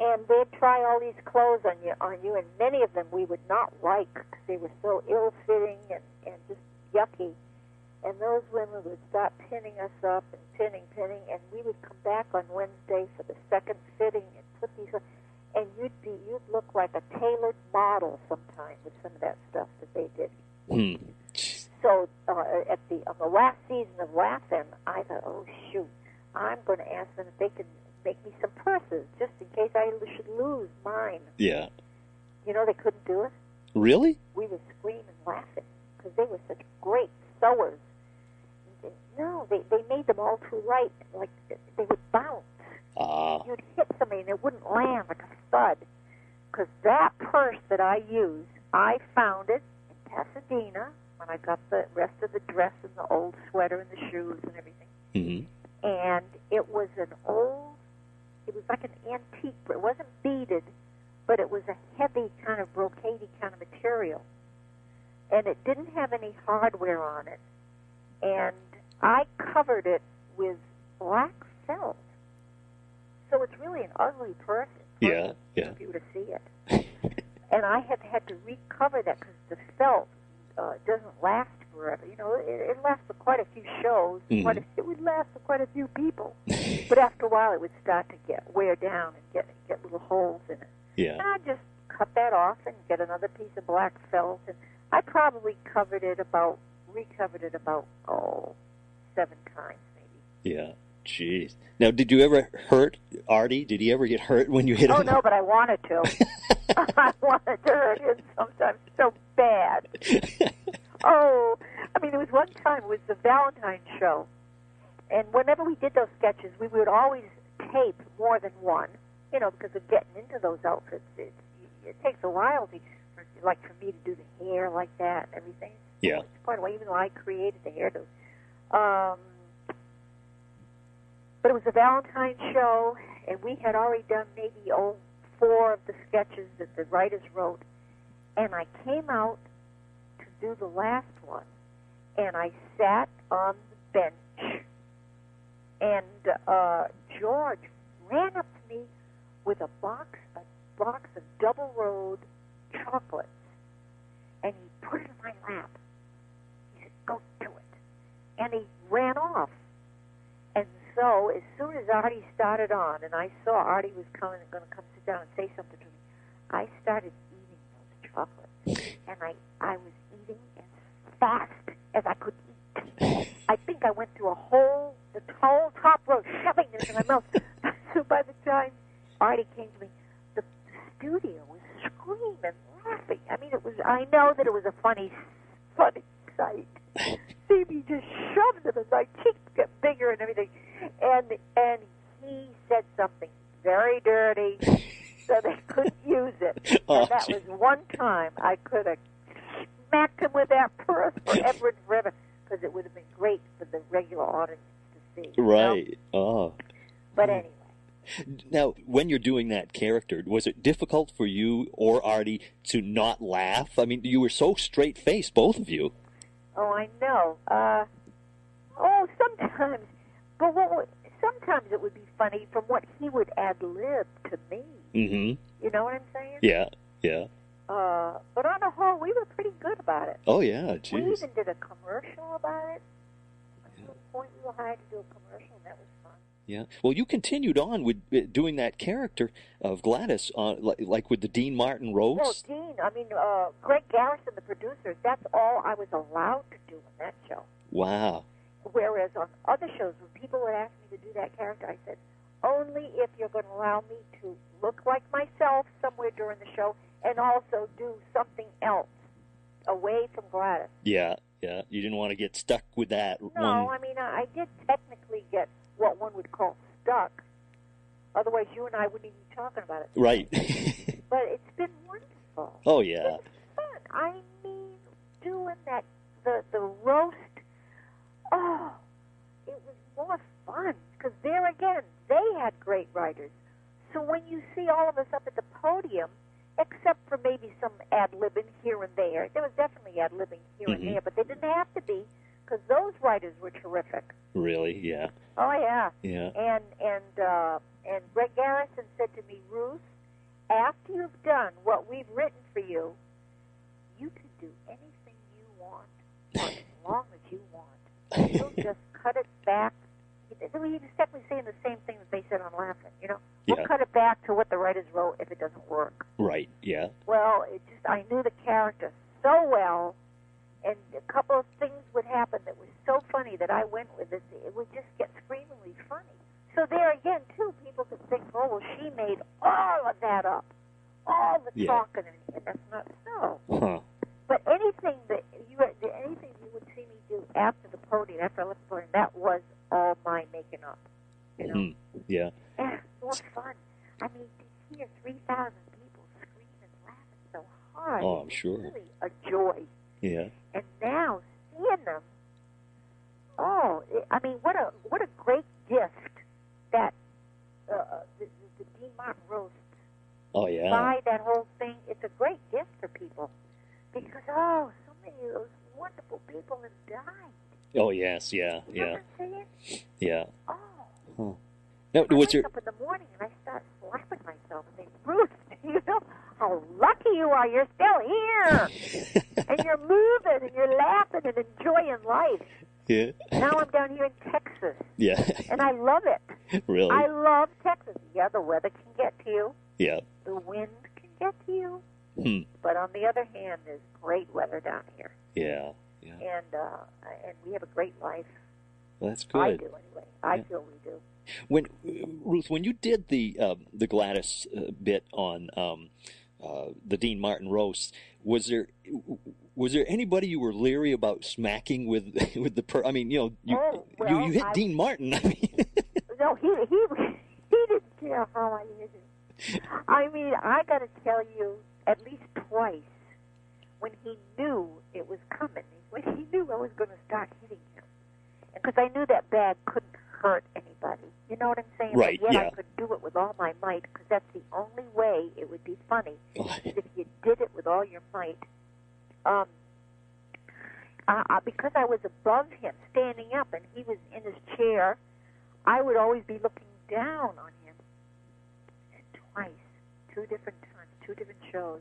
and they'd try all these clothes on you, and many of them we would not like because they were so ill-fitting and just yucky. And those women would start pinning us up and pinning, and we would come back on Wednesday for the second fitting and put these on. And you'd look like a tailored model sometimes with some of that stuff that they did. Mm. So on the last season of Laughing, I thought, oh shoot, I'm going to ask them if they can make me some purses, just in case I should lose mine. Yeah. You know, they couldn't do it. Really? We would scream and laugh at them, because they were such great sewers. No, they made them all too right. Like, they would bounce. You'd hit somebody, and it wouldn't land, like a thud. Because that purse that I use, I found it in Pasadena when I got the rest of the dress and the old sweater and the shoes and everything. Mm-hmm. And it was an old, it was like an antique, but it wasn't beaded, but it was a heavy kind of brocadey kind of material. And it didn't have any hardware on it. And I covered it with black felt. So it's really an ugly purse. Yeah, yeah. If you were to see it. And I have had to recover that because the felt doesn't last forever. You know, it lasts for quite a few shows. Mm-hmm. It would last for quite a few people. But after a while, it would start to wear down and get little holes in it. Yeah. And I just cut that off and get another piece of black felt. And I probably recovered it about, oh, 7 times maybe. Yeah. Jeez. Now, did you ever hurt Artie? Did he ever get hurt when you hit him? Oh, no, but I wanted to. I wanted to hurt him sometimes so bad. Oh, I mean, there was one time, it was the Valentine's show, and whenever we did those sketches, we would always tape more than one, you know, because of getting into those outfits. It takes a while for me to do the hair like that and everything. Yeah. It's quite a while, even though I created the hairdo. But it was a Valentine's show, and we had already done maybe 4 of the sketches that the writers wrote. And I came out to do the last one, and I sat on the bench. And George ran up to me with a box of double-rolled chocolates, and he put it in my lap. He said, "Go do it." And he ran off. So as soon as Artie started on, and I saw Artie was going to come sit down and say something to me, I started eating those chocolates, and I was eating as fast as I could eat. I think I went through the whole top row, shoving it in my mouth. So by the time Artie came to me, the studio was screaming, laughing. I mean, I know that it was a funny sight. See me just shoved them as my cheeks get bigger and everything. And he said something very dirty, so they couldn't use it. And that was one time I could have smacked him with that purse forever and forever, because it would have been great for the regular audience to see. Right. You know? Oh. But anyway. Now, when you're doing that character, was it difficult for you or Artie to not laugh? I mean, you were so straight-faced, both of you. Oh, I know. Sometimes. But sometimes it would be funny from what he would ad-lib to me. Mm-hmm. You know what I'm saying? Yeah, yeah. But on the whole, we were pretty good about it. Oh, yeah, geez. We even did a commercial about it. At some point, we were hired to do a commercial, and that was fun. Yeah. Well, you continued on with doing that character of Gladys, like with the Dean Martin roast. Well, Dean, I mean, Greg Garrison, the producer, that's all I was allowed to do on that show. Wow. Whereas on other shows, when people would ask me to do that character, I said, only if you're going to allow me to look like myself somewhere during the show and also do something else away from Gladys. Yeah, yeah. You didn't want to get stuck with that. No, I mean, I did technically get what one would call stuck. Otherwise, you and I wouldn't even be talking about it. Right. But it's been wonderful. Oh, yeah. It's fun. I mean, doing that, the roast. Oh, it was more fun, because there again, they had great writers. So when you see all of us up at the podium, except for maybe some ad-libbing here and there, there was definitely ad-libbing here and there, but they didn't have to be, because those writers were terrific. Really? Yeah. Oh, yeah. Yeah. And Greg Garrison said to me, Ruth, after you've done what we've written for you, you can do anything you want for as long as you want. You'll just cut it back. We're definitely saying the same thing that they said on Laughing, you know. We'll cut it back to what the writers wrote if it doesn't work. Right, yeah. Well, I knew the character so well, and a couple of things would happen that was so funny that I went with it. It would just get screamingly funny. So there again, too, people could think, oh, well, she made all of that up. All the talking and that's not so. Huh. But anything you would see me do after the podium, after I left the podium, that was all my making up. You know? Mm-hmm. Yeah. Yeah, it was fun. I mean, to hear 3,000 people scream and laughing so hard. Oh, I'm sure. It was really a joy. Yeah. And now seeing them, I mean, what a great gift that the Dean Martin roast. Oh, yeah. By that whole thing, it's a great gift for people because, so many of those wonderful people have died. Oh, yes, yeah. Oh. Huh. Now, I wake up in the morning and I start slapping myself and say, Bruce, do you know how lucky you are? You're still here. And you're moving and you're laughing and enjoying life. Yeah. Now I'm down here in Texas. Yeah. And I love it. Really? I love Texas. Yeah, the weather can get to you. Yeah. The wind can get to you. Hmm. But on the other hand, there's great weather down here. Yeah. Yeah. And we have a great life. Well, that's good. I do anyway. I feel we do. Ruth, when you did the Gladys bit on the Dean Martin roast, was there anybody you were leery about smacking with the per? I mean, you know, you hit Dean Martin. I mean, no, he didn't care how I hit him. I mean, I got to tell you, at least twice when he knew it was coming, when he knew I was going to start hitting him, because I knew that bag couldn't hurt anybody. You know what I'm saying? Right, but I could do it with all my might, because that's the only way it would be funny, is if you did it with all your might. Because I was above him, standing up, and he was in his chair, I would always be looking down on him. And twice, two different times, two different shows,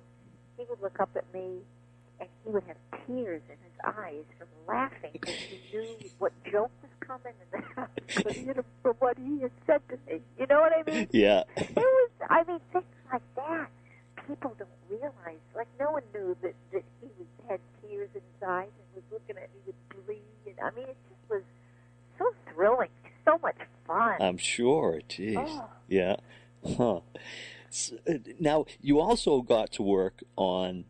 he would look up at me, and he would have tears in his eyes from laughing, because he knew what joke was coming, and I hit him for what he had said to me. You know what I mean? Yeah. It was, I mean, things like that. People don't realize, like, no one knew that he had tears in his eyes and was looking at me with glee. And I mean, it just was so thrilling, so much fun. I'm sure. Geez. Oh. Yeah. Huh. So, now, you also got to work on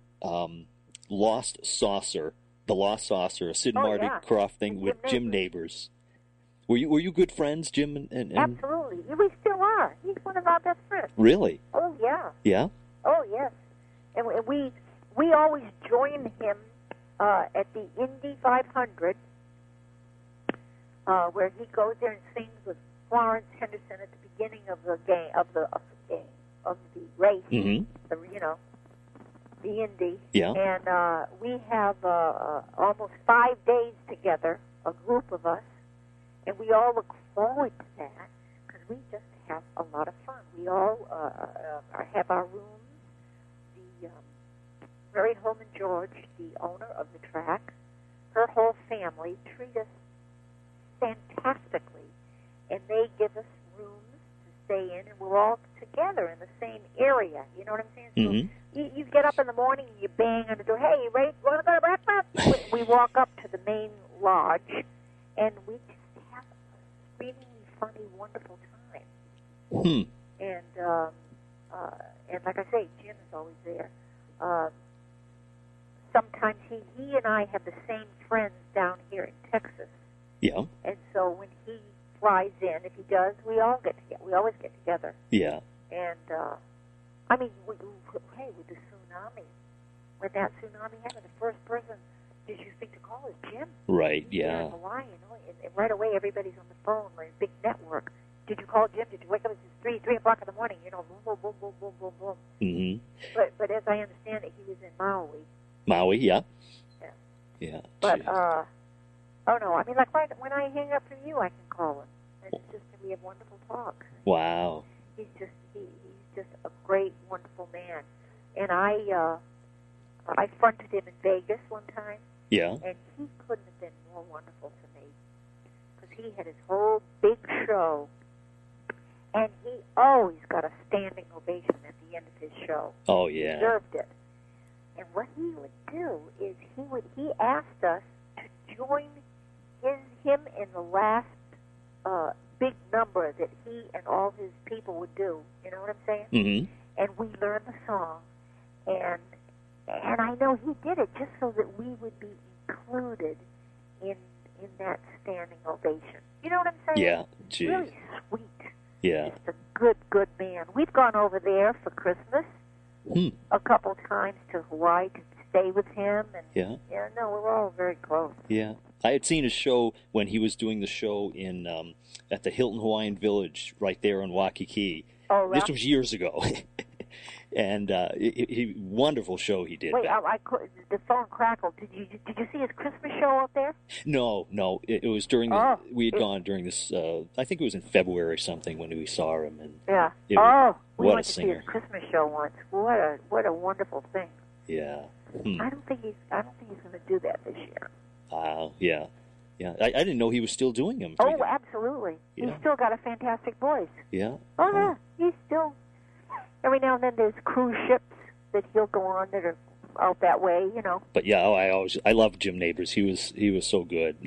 Lost Saucer, the Lost Saucer, a Sid and Marty Krofft thing with Jim Nabors. Were you good friends, Jim? And absolutely. We still are. He's one of our best friends. Really? Oh, yeah. Yeah? Oh, yes. And we always joined him at the Indy 500, where he goes there and sings with Florence Henderson at the beginning of the game, of the race, mm-hmm. The Indy. Yeah. And we have almost 5 days together, a group of us, and we all look forward to that because we just have a lot of fun. We all have our rooms. Mary Holman George, the owner of the track, her whole family treat us fantastically, and they give us rooms to stay in, and we're all together in the same area. You know what I'm saying? Mm-hmm. So you get up in the morning, and you bang on the door. Hey, you ready? Want to go to breakfast? We walk up to the main lodge, and we just have a really funny, wonderful time. Hmm. And like I say, Jim is always there. Sometimes he and I have the same friends down here in Texas. Yeah. And so when he flies in, if he does, we always get together. Yeah. And I mean, with the tsunami, when that tsunami happened, the first person did you think to call is Jim? Right. Yeah. In Hawaii, and right away everybody's on the phone, like a big network. Did you call Jim? Did you wake up at 3 o'clock in the morning? You know, boom, boom, boom, boom, boom, boom, boom. Mm-hmm. But as I understand it, he was in Maui. Maui, yeah. Yeah. Yeah. But, oh, no, I mean, like, when I hang up from you, I can call him. And it's just going to be a wonderful talk. Wow. He's just a great, wonderful man. And I fronted him in Vegas one time. Yeah. And he couldn't have been more wonderful to me. Because he had his whole big show. And he always got a standing ovation at the end of his show. Oh, yeah. He deserved it. And what he would do is he asked us to join him in the last big number that he would do. You know what I'm saying? Mm-hmm. And we learned the song, and I know he did it just so that we would be included in that standing ovation. You know what I'm saying? Yeah, geez. Really sweet. Yeah. Just a good, good man. We've gone over there for Christmas a couple times to Hawaii to stay with him. And, yeah, no, we're all very close. Yeah. I had seen a show when he was doing the show in at the Hilton Hawaiian Village right there on Waikiki. Oh, right. This was years ago. And wonderful show he did. Wait, the phone crackled. Did you see his Christmas show out there? No. It was during we had gone during this. I think it was in February or something when we saw him. And yeah. We went to see his Christmas show once. What a wonderful thing. Yeah. I don't think he's going to do that this year. Yeah. I didn't know he was still doing them. Oh, absolutely. Yeah. He's still got a fantastic voice. Yeah. Oh yeah, he's still. Every now and then there's cruise ships that he'll go on that are out that way, you know. But yeah, I love Jim Nabors. He was so good.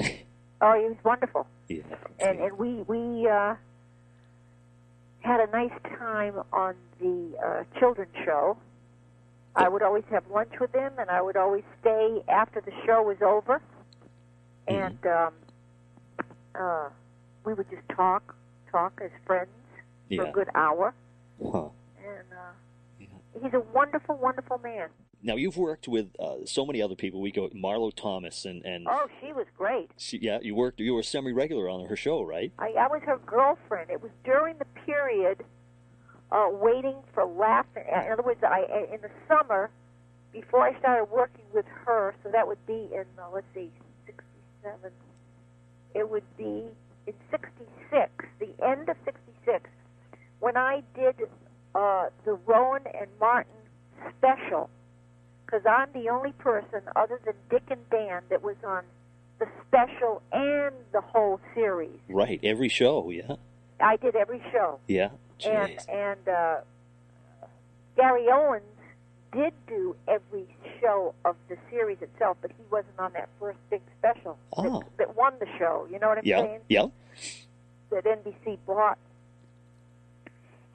Oh, he was wonderful. Yeah. And we had a nice time on the children's show. I would always have lunch with him, and I would always stay after the show was over. And we would just talk as friends for a good hour. Huh. And he's a wonderful, wonderful man. Now, you've worked with so many other people. We go Marlo Thomas and oh, she was great. You were semi-regular on her show, right? I was her girlfriend. It was during the period waiting for laughter. In other words, in the summer, before I started working with her, so that would be in, 67. It would be in 66, the end of 66, when I did the Rowan and Martin special, because I'm the only person other than Dick and Dan that was on the special and the whole series. Right, every show, yeah. I did every show. Yeah, jeez. And Gary Owens did do every show of the series itself, but he wasn't on that first big special that won the show. You know what I'm saying? Yeah, that NBC bought.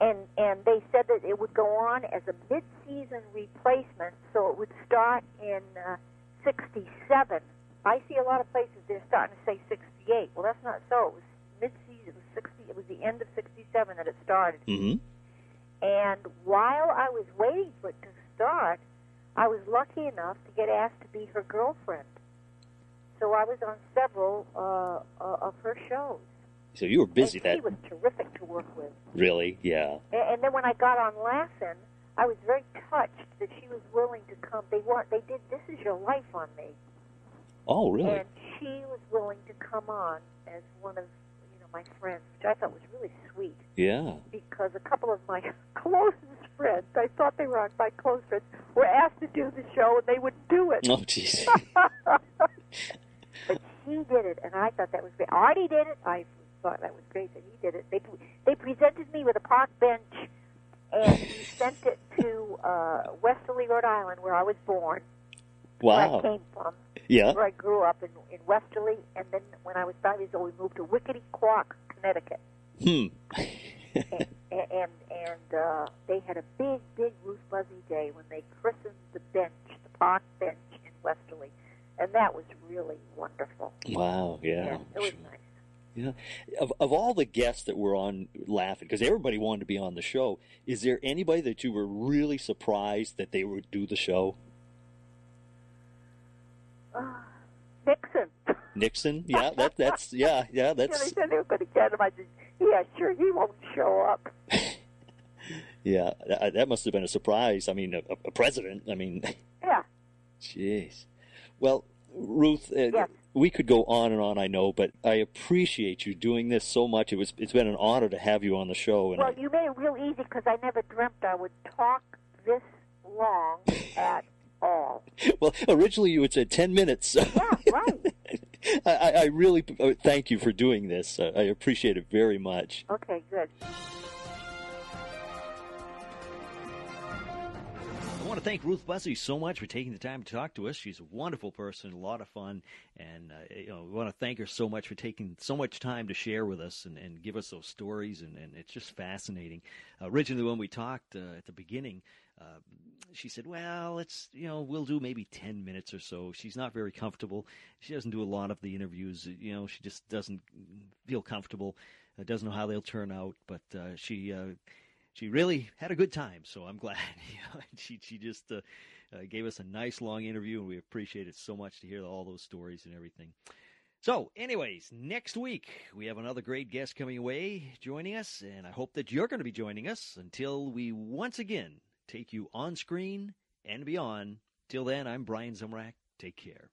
And they said that it would go on as a mid-season replacement, so it would start in 67. I see a lot of places they're starting to say 68. Well, that's not so. It was mid-season. It was the end of 67 that it started. Mm-hmm. And while I was waiting for it to start, I was lucky enough to get asked to be her girlfriend. So I was on several of her shows. So you were busy. She was terrific to work with. Really? Yeah. And then when I got on Laugh-In, I was very touched that she was willing to come. They did This Is Your Life on me. Oh, really? And she was willing to come on as one of my friends, which I thought was really sweet. Yeah. Because a couple of my closest friends, I thought they were on my close friends, were asked to do the show and they wouldn't do it. Oh, jeez. But she did it, and I thought that was great. Artie did it. I thought that was great that he did it. They presented me with a park bench, and we sent it to Westerly, Rhode Island, where I was born. Wow. Where I came from. Yeah. Where I grew up in Westerly, and then when I was 5 years old, we moved to Wickety-Quock, Connecticut. And they had a big, big Ruth Buzzi day when they christened the park bench in Westerly, and that was really wonderful. Wow. Yeah. It was nice. Yeah. Of all the guests that were on Laugh-In, because everybody wanted to be on the show, is there anybody that you were really surprised that they would do the show? Nixon? Yeah, that's yeah, that's. They said they were going to get him. I said, yeah, sure, he won't show up. Yeah, that must have been a surprise. I mean, a president. I mean. Yeah. Jeez. Well, Ruth. Yes. We could go on and on, I know, but I appreciate you doing this so much. It's been an honor to have you on the show. And well, you made it real easy because I never dreamt I would talk this long at all. Well, originally you had said 10 minutes. So. Yeah, right. I really thank you for doing this. I appreciate it very much. Okay, good. want to thank Ruth Buzzi so much for taking the time to talk to us. She's a wonderful person, a lot of fun, and we want to thank her so much for taking so much time to share with us and give us those stories, and it's just fascinating. Originally, when we talked at the beginning, she said, well, it's, we'll do maybe 10 minutes or so. She's not very comfortable. She doesn't do a lot of the interviews. She just doesn't feel comfortable, doesn't know how they'll turn out, but she really had a good time, so I'm glad. She just gave us a nice long interview, and we appreciate it so much to hear all those stories and everything. So anyways, next week we have another great guest coming away, joining us, and I hope that you're going to be joining us until we once again take you on screen and beyond. Till then, I'm Brian Zemrack. Take care.